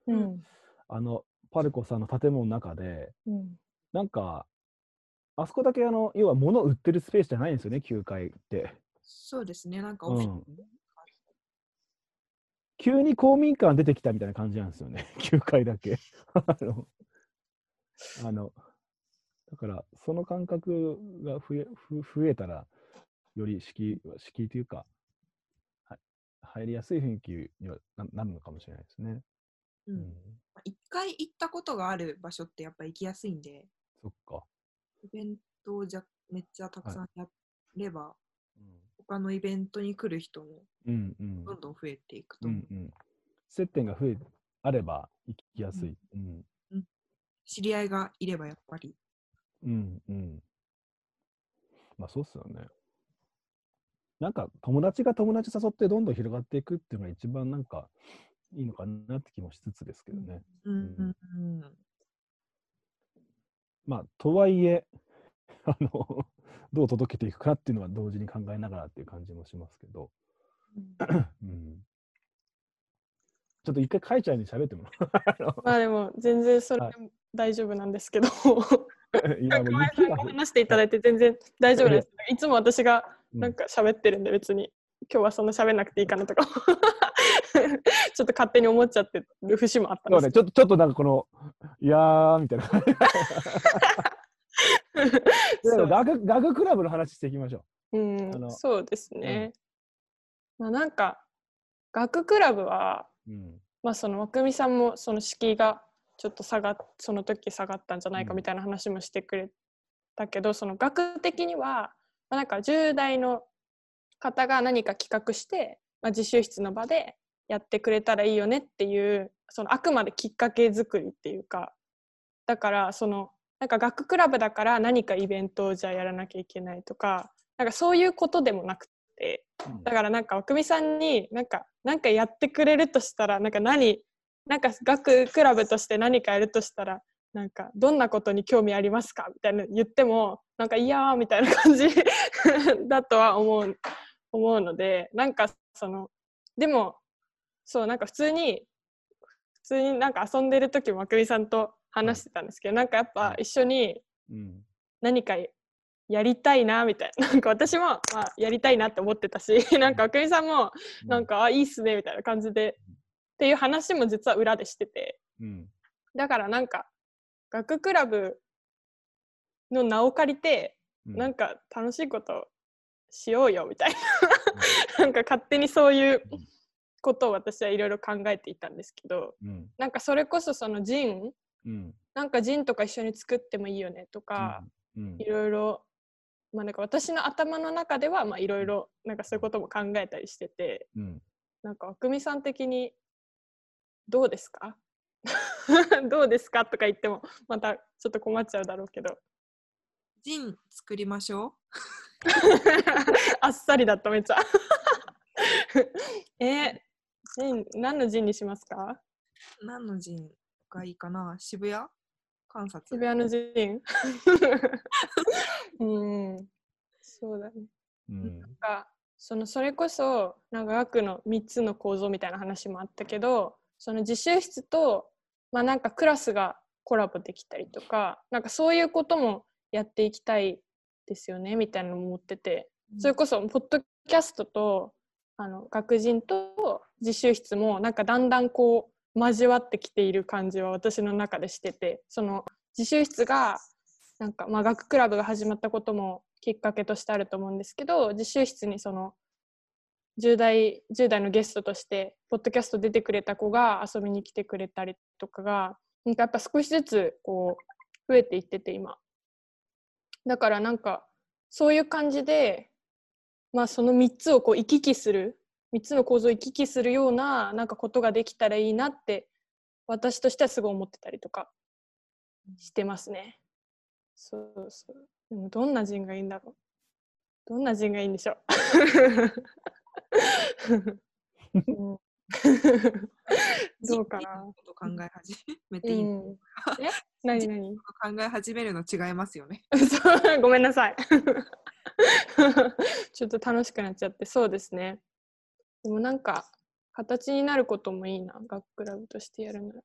うん、あのパルコさんの建物の中で、うん、なんかあそこだけあの要は物売ってるスペースじゃないんですよね、きゅうかいって。そうですね、なんか、うん、急に公民館出てきたみたいな感じなんですよねきゅうかいだけあの、あのだからその感覚が増え、増えたらより敷居というか入りやすい雰囲気にはなるのかもしれないですね。うんうん、いっかい行ったことがある場所ってやっぱり行きやすいんで、そっか、イベントをじゃめっちゃたくさんやれば、はいうん、他のイベントに来る人もどんどん増えていくと思う、うんうん、接点が増えあれば行きやすい、うんうんうん、知り合いがいればやっぱりうんうんまあそうっすよね。なんか友達が友達誘ってどんどん広がっていくっていうのが一番なんかいいのかなって気もしつつですけどね、うんうんうんうん、まあとはいえあのどう届けていくかっていうのは同時に考えながらっていう感じもしますけど、うんうん、ちょっと一回カイちゃんに喋ってもらうまあでも全然それ大丈夫なんですけど、はい、いやもう雪が話していただいて全然大丈夫です、はい、いつも私がなんか喋ってるんで別に今日はそんな喋んなくていいかなとかちょっと勝手に思っちゃってる節もあったんですけど、ね、ちょっとちょっとなんかこのいやーみたいなガグガグクラブの話していきましょう。うんあのそうですね、うんまあ、なんかガグクラブは、うん、まあその枠見さんもその敷居がちょっと下がっその時下がったんじゃないかみたいな話もしてくれたけど、うん、その学的には、まあ、なんかじゅう代の方が何か企画して、まあ、自習室の場でやってくれたらいいよねっていうそのあくまできっかけ作りっていうか、だからそのなんか学クラブだから何かイベントをじゃあやらなきゃいけないとかなんかそういうことでもなくて、だからなんかわくみさんになんかなんかやってくれるとしたらなんか何なんか学クラブとして何かやるとしたらなんかどんなことに興味ありますかみたいな言ってもなんかいやーみたいな感じだとは思う思うので、なんかそのでもそうなんか普通に普通になんか遊んでる時もわくみさんと話してたんですけど、なんかやっぱ一緒に何かやりたいなみたいな、なんか私もまあやりたいなって思ってたし、なんかわくみさんもなんかあいいっすねみたいな感じでっていう話も実は裏でしてて、うん、だからなんか学クラブの名を借りて、うん、なんか楽しいことしようよみたいな、うん、なんか勝手にそういうことを私はいろいろ考えていたんですけど、うん、なんかそれこそそのジン、うん、なんかジンとか一緒に作ってもいいよねとかいろいろまあなんか私の頭の中ではいろいろなんかそういうことも考えたりしてて、うん、なんかわくみさん的にどうですかどうですかとか言ってもまたちょっと困っちゃうだろうけど、ジン作りましょうあっさりだっためっちゃえジン何のジンにしますか？何のジンがいいかな？渋谷観察渋谷のジンうんそうだね、うん、なんかそのそれこそなんか学のみっつの構造みたいな話もあったけど、その自習室と、まあ、なんかクラスがコラボできたりとかなんかそういうこともやっていきたいですよねみたいなのも思ってて、それこそポッドキャストとあの学人と自習室もなんかだんだんこう交わってきている感じは私の中でしてて、その自習室がなんか、まあ、学クラブが始まったこともきっかけとしてあると思うんですけど、自習室にその10代、10代のゲストとしてポッドキャスト出てくれた子が遊びに来てくれたりとかがなんかやっぱ少しずつこう増えていってて今だからなんかそういう感じで、まあ、そのみっつをこう行き来するみっつの構造を行き来するようななんかことができたらいいなって私としてはすごい思ってたりとかしてますね。そうそうでもどんな人がいいんだろう、どんな人がいいんでしょうどうかなと考え始めていいの、うん、え何何考え始めるの違いますよねごめんなさいちょっと楽しくなっちゃって。そうですね、でもなんか形になることもいいな、学クラブとしてやるなら、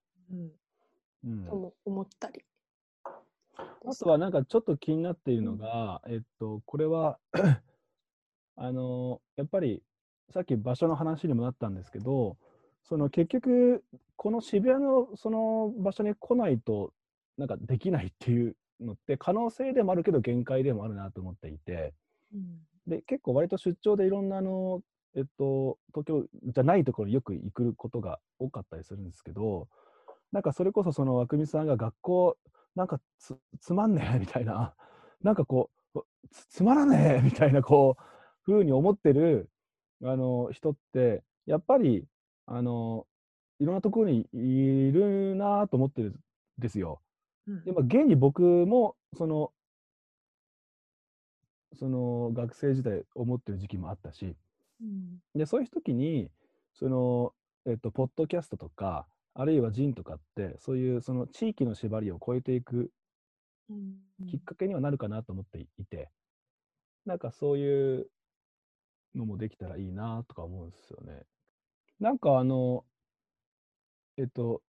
うん、とも思ったり、あとはなんかちょっと気になっているのが、うん、えっとこれはあのやっぱりさっき場所の話にもなったんですけど、その結局この渋谷のその場所に来ないとなんかできないっていうのって可能性でもあるけど限界でもあるなと思っていて、うん、で結構割と出張でいろんなあの、えっと、東京じゃないところによく行くことが多かったりするんですけど、なんかそれこそそのあくみさんが学校なんか つ, つまんねえみたいな、なんかこう つ, つまらねえみたいなこうふうに思ってるあの人ってやっぱりあのいろんなところにいるなと思ってるんですよ。うん、でまあ、現に僕もそのその学生時代思ってる時期もあったし、うん、でそういう時にその、えっと、ポッドキャストとかあるいはzineとかってそういうその地域の縛りを超えていくきっかけにはなるかなと思っていて、なんかそういうのもできたらいいなとか思うんですよね。なんかあのえっと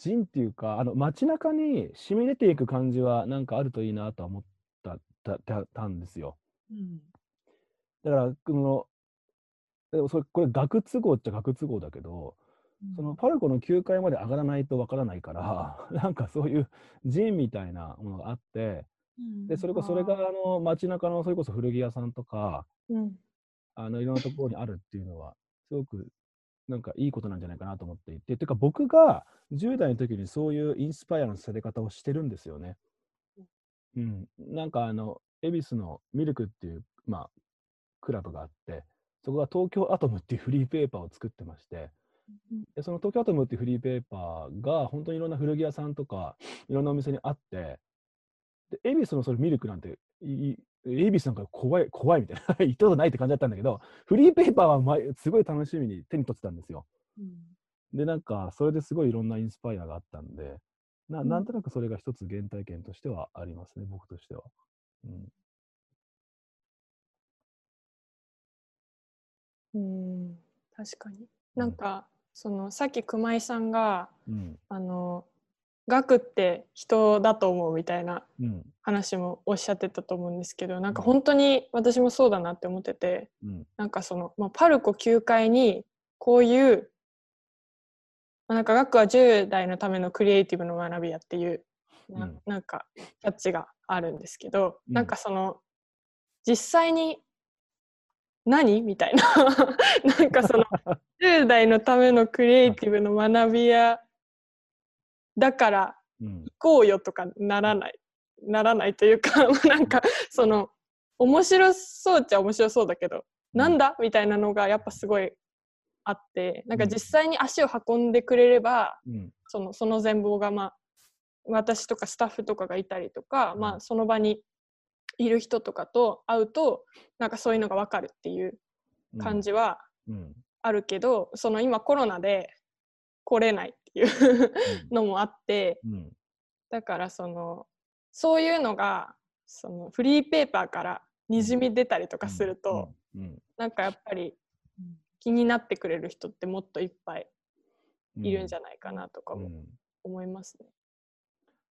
zineっていうかあの街中に染み出ていく感じはなんかあるといいなとは思ったたたたんですよ。うん、だからこのでもそれこれ学都合っちゃ学都合だけど、そのパルコのきゅうかいまで上がらないとわからないから、うん、なんかそういうzineみたいなものがあって、うん、でそれこそそれがあの街中のそれこそ古着屋さんとか、うん、あのいろんなところにあるっていうのはすごくなんかいいことなんじゃないかなと思っていて、ていうか僕がじゅう代の時にそういうインスパイアのされ方をしてるんですよね。うん、なんかあの恵比寿のミルクっていう、まあ、クラブがあって、そこが東京アトムっていうフリーペーパーを作ってまして、でその東京アトムっていうフリーペーパーが本当にいろんな古着屋さんとかいろんなお店にあって、で恵比寿のそれミルクなんて恵比寿なんか怖い怖いみたいな行ったことないって感じだったんだけど、フリーペーパーは前すごい楽しみに手に取ってたんですよ。うん、でなんかそれですごいいろんなインスパイアがあったんで な, なんとなくそれが一つ原体験としてはありますね、うん、僕としては。うん、うん、確かになんか、うん、そのさっき熊井さんが、うん、あの学って人だと思うみたいな話もおっしゃってたと思うんですけど、なんか本当に私もそうだなって思ってて、うん、なんかその、まあ、パルコきゅうかいにこういう、まあ、なんか学はじゅう代のためのクリエイティブの学びやっていう、うん、な, なんかキャッチがあるんですけど、うん、なんかその実際に何みたいななんかそのじゅう代のためのクリエイティブの学びやだから行こうよとかならない、うん、ならないというかなんかその面白そうっちゃ面白そうだけど、うん、なんだみたいなのがやっぱすごいあって、なんか実際に足を運んでくれれば、うん、そのその全貌が、まあ、私とかスタッフとかがいたりとか、うん、まあ、その場にいる人とかと会うとなんかそういうのが分かるっていう感じはあるけど、うん、その今コロナで来れないっていうのもあって、うん、だからそのそういうのがそのフリーペーパーからにじみ出たりとかすると、うんうんうん、なんかやっぱり気になってくれる人ってもっといっぱいいるんじゃないかなとかも思いますね。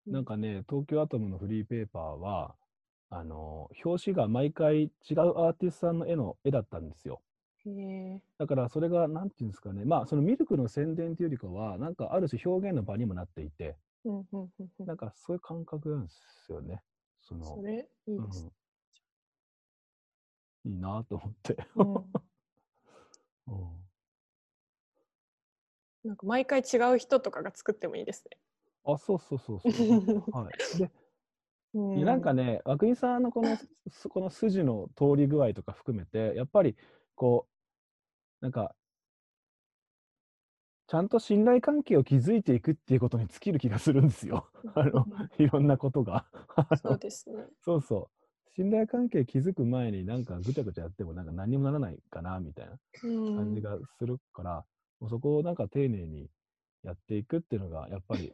うんうん、なんかね、東京アトムのフリーペーパーはあの表紙が毎回違うアーティストさんの絵の絵だったんですよ。へ、だからそれがなんていうんですかね、まあそのミルクの宣伝というよりかはなんかある種表現の場にもなっていて、うんうんうん、なんかそういう感覚なんですよね。 その、それいいですね、うん、いいなと思って、うんうん、なんか毎回違う人とかが作ってもいいですね。あ、そうそうそうそう、はい、でうん、なんかね、和久井さんのこの、この筋の通り具合とか含めてやっぱりこうなんかちゃんと信頼関係を築いていくっていうことに尽きる気がするんですよあのいろんなことがそうですね、そうそう、信頼関係築く前になんかぐちゃぐちゃやってもなんか何にもならないかなみたいな感じがするから、うん、そこをなんか丁寧にやっていくっていうのがやっぱり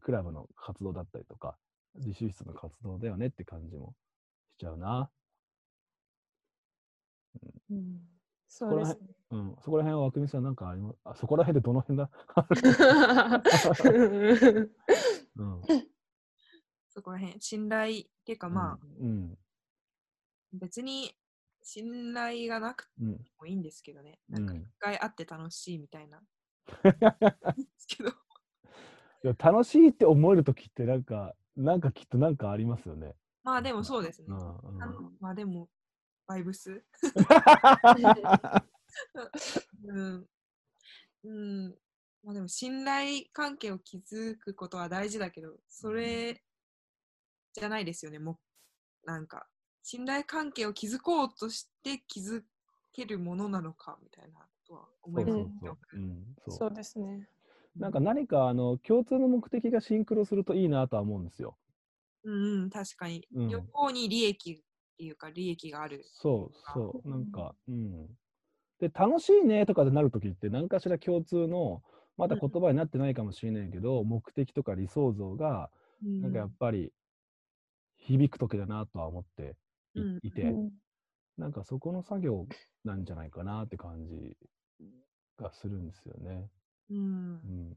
クラブの活動だったりとか自習室の活動だよねって感じもしちゃうな。うんうん、そうですね。うん、そこら辺はあくみさんなんかあります？あ、そこら辺でどの辺だ、うん、そこら辺信頼っていうか、まあ、うんうん、別に信頼がなくてもいいんですけどね、うん、なんか一回会って楽しいみたいな、うん、ですけど楽しいって思えるときってなんかなんかきっとなんかありますよね。まあでもそうですね、うんうん、あのまあでもバイブスうん、うん、まあ、でも信頼関係を築くことは大事だけど、それじゃないですよね。もうなんか信頼関係を築こうとして築けるものなのかみたいなとは思います。そうですね。なんか何かあの共通の目的がシンクロするといいなとは思うんですよ。うん、うん、確かに、うん、両方に利益っていうか利益がある。そうそう、なんか、うん、で楽しいねとかでなるときって何かしら共通のまだ言葉になってないかもしれないけど、うん、目的とか理想像がなんかやっぱり響くときだなとは思っていて、うん、なんかそこの作業なんじゃないかなって感じがするんですよね。うんうん、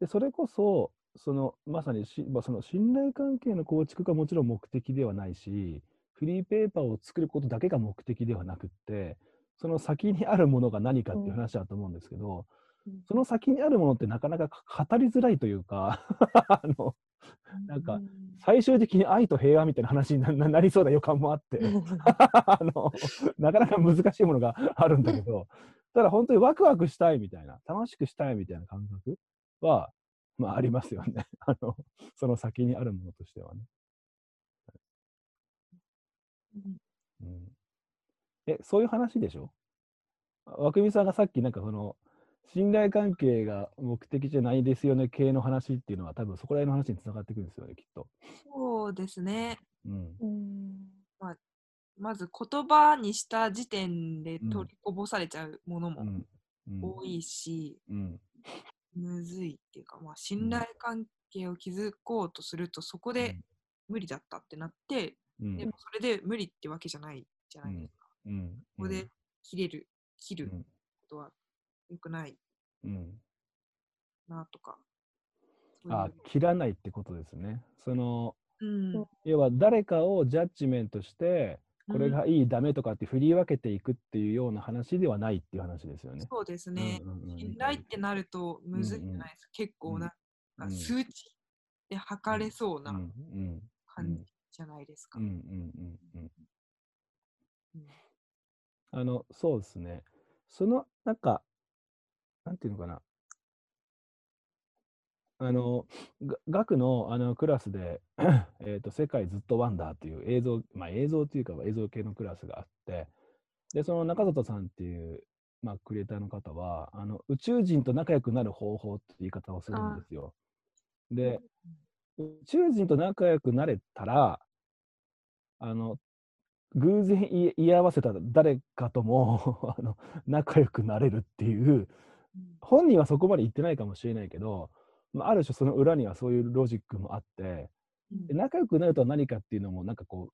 でそれこそそのまさにし、まあ、その信頼関係の構築がもちろん目的ではないし、フリーペーパーを作ることだけが目的ではなくって、その先にあるものが何かっていう話だと思うんですけど、うん、その先にあるものってなかなか語りづらいというかあのなんか最終的に愛と平和みたいな話に な, な, なりそうな予感もあってあのなかなか難しいものがあるんだけど、ただ本当にワクワクしたいみたいな、楽しくしたいみたいな感覚は、まあ、ありますよねあのその先にあるものとしてはね、うんうん、えそういう話でしょ。和久美さんがさっきなんかその信頼関係が目的じゃないですよね系の話っていうのは、多分そこら辺の話につながってくるんですよね、きっと。そうですね、うんうん、まあ、まず言葉にした時点で取りこぼされちゃうものも多いし、うんうんうん、むずいっていうか、まあ、信頼関係を築こうとするとそこで無理だったってなって、うん、でもそれで無理ってわけじゃないじゃないですか、うんうん、ここで切れる切ることは良くないなとか、うん、あ、切らないってことですね。その、うん、要は誰かをジャッジメントしてこれがいいダメとかって振り分けていくっていうような話ではないっていう話ですよね。そうですね、うんうん、信頼ってなるとむずいじゃないですか、うんうん、結構な、うん、数値で測れそうな感じじゃないですか。あのそうですね、そのなんかなんていうのかな、あのガク の, あのクラスでえと世界ずっとワンダーという映像、まあ、映像というか映像系のクラスがあって、でその中里さんっていう、まあ、クリエイターの方はあの宇宙人と仲良くなる方法って言い方をするんですよ。で宇宙人と仲良くなれたらあの偶然言い合わせた誰かともあの仲良くなれるっていう、本人はそこまで言ってないかもしれないけど、まあ、ある種その裏にはそういうロジックもあって、うん、仲良くなるとは何かっていうのもなんかこ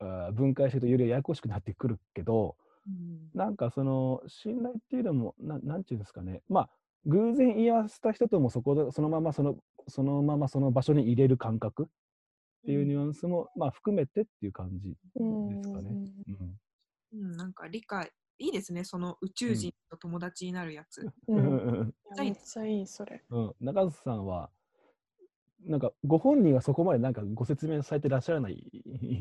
う分解してるとよりややこしくなってくるけど、うん、なんかその信頼っていうのも な, なんていうんですかね、まあ偶然言い合わせた人ともそこでそのままそのそのままその場所に入れる感覚っていうニュアンスも、うん、まあ含めてっていう感じですかね。うん、うん、なんか理解いいですね、その宇宙人と友達になるやつ、うん、めっちゃいいそれ、うん、中津さんはなんかご本人はそこまでなんかご説明されてらっしゃらない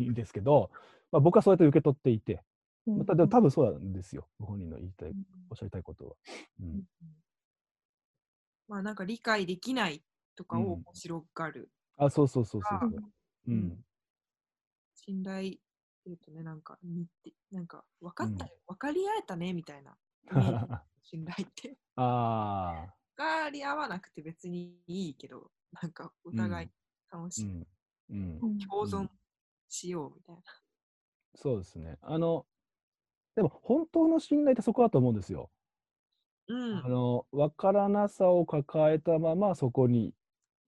んですけど、まあ、僕はそうやって受け取っていて、またでも多分そうなんですよ、ご本人の言いたいおっしゃりたいことは、うん、まあなんか理解できないとかを面白がる、うん、あそうそうそうそうそう、うん、信頼言うとね、なんか似てなんか分かった、うん、分かり合えたねみたいな、ね、信頼ってあ分かり合わなくて別にいいけど、なんかお互い楽しく、うんうん、共存しようみたいな、うん、そうですね。あのでも本当の信頼ってそこだと思うんですよ、うん、あの分からなさを抱えたままそこに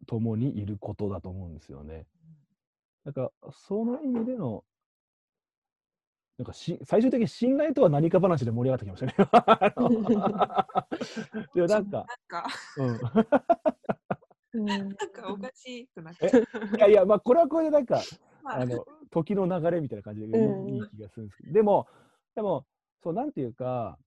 共にいることだと思うんですよね。だからその意味でのなんかし最終的に信頼とは何か話で盛り上がってきましたねいやなんかなんかおかしくなっちゃういやいや、まあ、これはこれでなんかあの時の流れみたいな感じでいい気がするんですけど、うん、でもでもそうなんていうか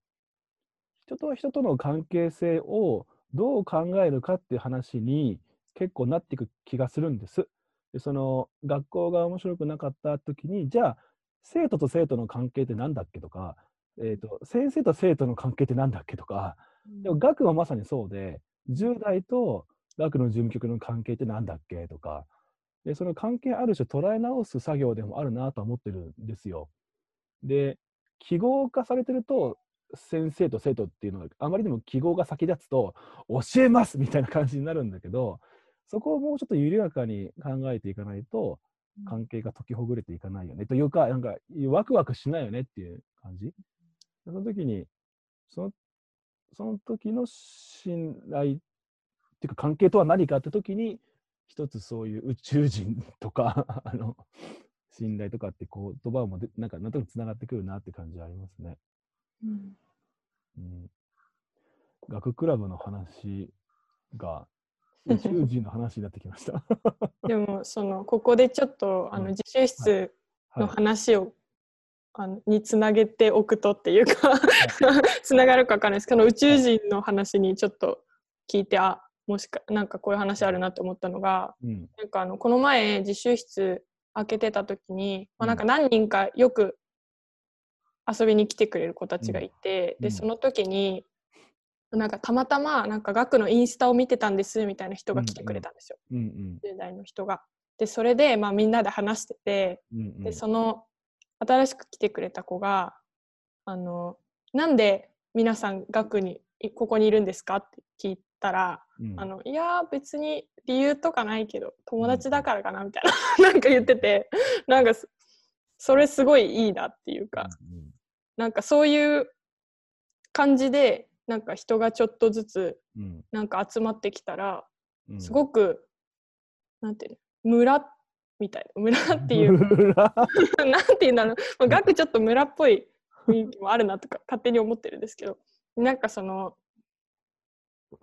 人と人との関係性をどう考えるかっていう話に結構なっていく気がするんです。でその学校が面白くなかった時にじゃあ生徒と生徒の関係ってなんだっけとか、えーと、先生と生徒の関係ってなんだっけとか、でも学はまさにそうで、じゅう代と学の事務局の関係ってなんだっけとか、でその関係ある種捉え直す作業でもあるなと思ってるんですよ。で記号化されてると、先生と生徒っていうのがあまりにも記号が先立つと教えますみたいな感じになるんだけど、そこをもうちょっと緩やかに考えていかないと関係が解きほぐれていかないよね、うん、というか、なんかワクワクしないよねっていう感じ。その時にそのその時の信頼っていうか関係とは何かって時に、一つそういう宇宙人とかあの信頼とかって言葉もなんかなんとなくつながってくるなって感じはありますね。うんうん、学クラブの話が宇宙人の話になってきましたでもそのここでちょっとあの自習室の話を、はいはい、あのにつなげておくとっていうか、はい、つながるか分からないですけど、宇宙人の話にちょっと聞いて、あもしかなんかこういう話あるなと思ったのが、うん、なんかあのこの前自習室開けてた時に、まあ、なんか何人かよく遊びに来てくれる子たちがいて、うん、でその時になんかたまたまなんか学のインスタを見てたんですみたいな人が来てくれたんですよ、うんうん、じゅう代の人が。でそれで、まあ、みんなで話してて、うんうん、でその新しく来てくれた子があのなんで皆さん学にここにいるんですかって聞いたら、うん、あのいや別に理由とかないけど友達だからかなみたいななんか言ってて、なんかそれすごいいいなっていうか、うんうん、なんかそういう感じでなんか人がちょっとずつなんか集まってきたら、うん、すごくなんていうの村みたいな、村っていう村なんていうんだろう、学ちょっと村っぽい雰囲気もあるなとか勝手に思ってるんですけど、なんかその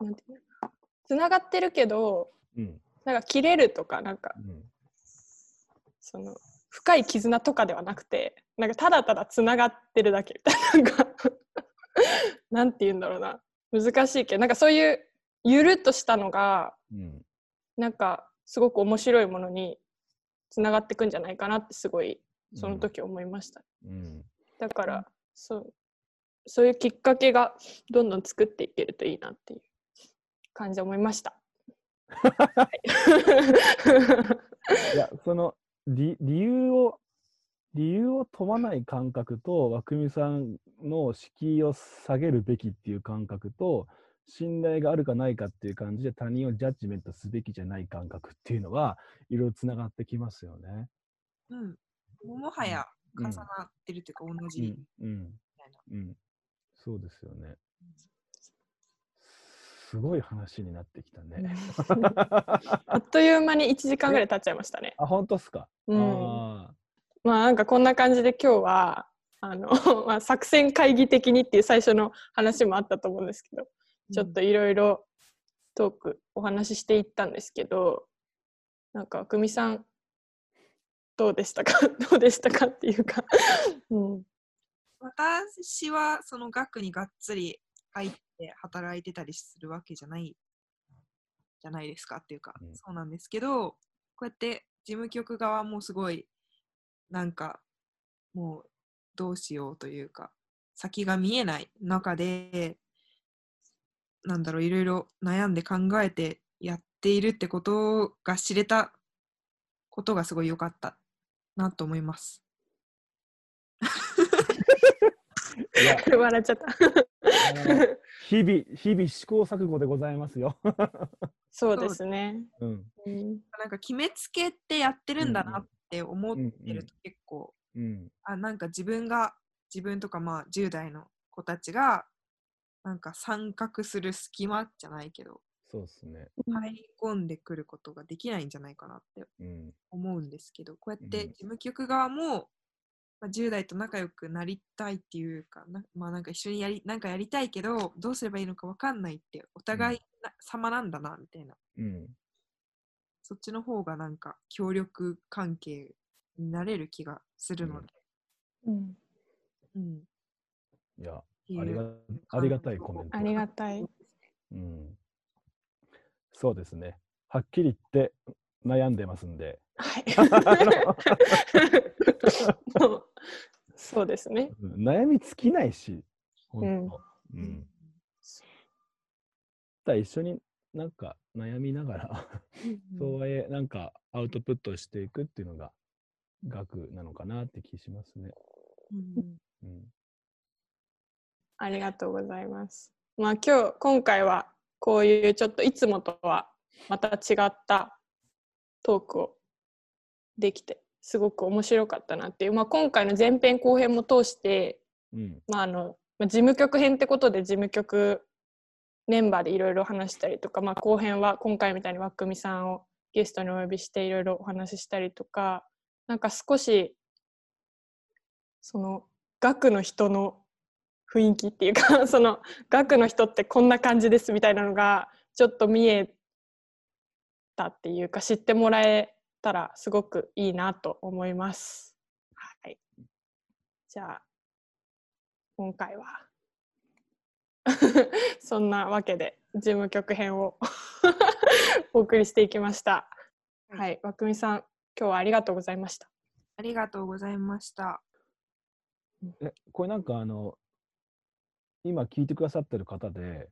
なんていうのつながってるけど、うん、なんか切れるとかなんか、うん、その深い絆とかではなくて、なんかただただつながってるだけみたいな、なんかなんて言うんだろうな、難しいけどなんかそういうゆるっとしたのが、うん、なんかすごく面白いものにつながってくんじゃないかなってすごいその時思いました、うんうん、だから、うん、そう、そういうきっかけがどんどん作っていけるといいなっていう感じで思いましたいやその 理, 理由を理由を問わない感覚と、和久美さんの敷居を下げるべきっていう感覚と、信頼があるかないかっていう感じで他人をジャッジメントすべきじゃない感覚っていうのはいろいろつながってきますよね。うん、もはや重なってるというか同じみたいな、うんうんうん、そうですよね。すごい話になってきたねあっという間にいちじかんぐらい経っちゃいましたね。あ、本当っすか。うん、あまあなんかこんな感じで今日はあの、まあ、作戦会議的にっていう最初の話もあったと思うんですけど、うん、ちょっといろいろトークお話ししていったんですけど、なんか久美さんどうでしたかどうでしたかっていうか、うん、私はその学にがっつり入って働いてたりするわけじゃないじゃないですかっていうか、うん、そうなんですけど、こうやって事務局側もすごいなんかもうどうしようというか先が見えない中でなんだろういろいろ悩んで考えてやっているってことが知れたことがすごい良かったなと思います笑っちゃった日々日々試行錯誤でございますよそうですね、うん、なんか決めつけってやってるんだな、うんうんって思ってると結構、うんうん、あなんか自分が自分とかまあじゅう代の子たちがなんか参画する隙間じゃないけどそうっすね、入り込んでくることができないんじゃないかなって思うんですけど、うん、こうやって事務局側も、まあ、じゅう代と仲良くなりたいっていうかな、まあ、なんか一緒にやりなんかやりたいけどどうすればいいのか分かんないってお互い様なんだなみたいな、うんうんそっちの方がなんか協力関係になれる気がするので、うんうん、いやありがありがたいコメント、ありがたい、うん、そうですね、はっきり言って悩んでますんで、はいそうですね、悩み尽きないし、うん、うん、たら一緒になんか悩みながらそうはいえなんかアウトプットしていくっていうのが学なのかなって気しますね、うんうん、ありがとうございます。まあ今日今回はこういうちょっといつもとはまた違ったトークをできてすごく面白かったなっていう、まあ、今回の前編後編も通して、うんまあ、あの事務局編ってことで事務局メンバーでいろいろ話したりとか、まあ、後編は今回みたいにわっくみさんをゲストにお呼びしていろいろお話ししたりとか、なんか少しその学の人の雰囲気っていうかその学の人ってこんな感じですみたいなのがちょっと見えたっていうか知ってもらえたらすごくいいなと思います、はい、じゃあ今回はそんなわけで事務局編をお送りしていきました、はい、わっくみさん今日はありがとうございました。ありがとうございました。えこれなんかあの今聞いてくださってる方で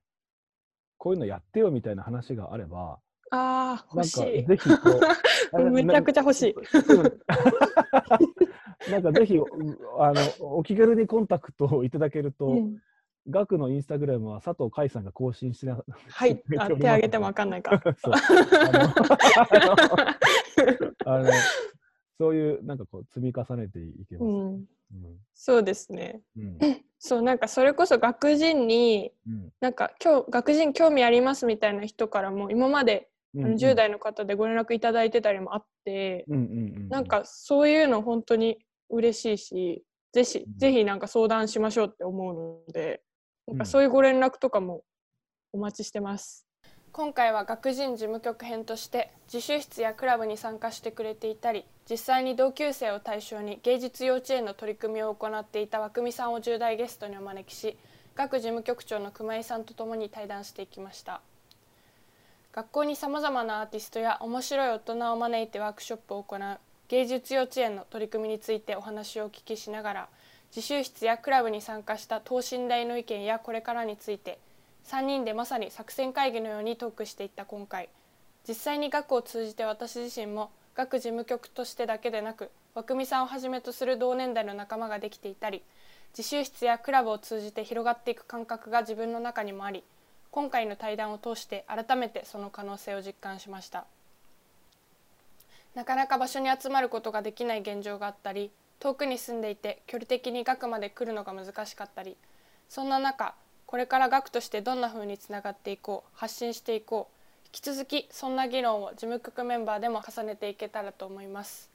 こういうのやってよみたいな話があればあー欲しいなんかぜひこうめちゃくちゃ欲しいなんかぜひあのお気軽にコンタクトをいただけると、うん、学のインスタグラムは佐藤海さんが更新しなはいあ手挙げても分かんないかそうあのあのそういうなんかこう積み重ねていけます、うんうん、そうですね、うん、そうなんかそれこそ学人に、うん、なんか今日学人興味ありますみたいな人からも今までじゅう代の方でご連絡いただいてたりもあって、うんうんうん、なんかそういうの本当に嬉しいしぜひ、うん、ぜひなんか相談しましょうって思うのでなんかそういうご連絡とかもお待ちしてます、うん、今回は学人事務局編として自習室やクラブに参加してくれていたり実際に同級生を対象に芸術幼稚園の取り組みを行っていたわっくみさんをじゅう代ゲストにお招きし学事務局長の熊井さんとともに対談していきました。学校にさまざまなアーティストや面白い大人を招いてワークショップを行う芸術幼稚園の取り組みについてお話をお聞きしながら自習室やクラブに参加した等身大の意見やこれからについてさんにんでまさに作戦会議のようにトークしていった今回、実際に学を通じて私自身も学事務局としてだけでなくわっくみさんをはじめとする同年代の仲間ができていたり自習室やクラブを通じて広がっていく感覚が自分の中にもあり今回の対談を通して改めてその可能性を実感しました。なかなか場所に集まることができない現状があったり遠くに住んでいて距離的に学まで来るのが難しかったりそんな中これから学としてどんな風につながっていこう発信していこう引き続きそんな議論を事務局メンバーでも重ねていけたらと思います、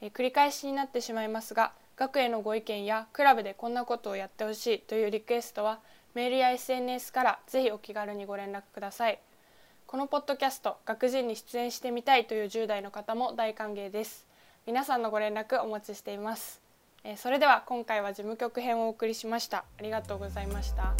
えー、繰り返しになってしまいますが学へのご意見やクラブでこんなことをやってほしいというリクエストはメールや エスエヌエス からぜひお気軽にご連絡ください。このポッドキャスト学人に出演してみたいというじゅう代の方も大歓迎です。皆さんのご連絡お待ちしています、えー、それでは今回は事務局編をお送りしました。ありがとうございました。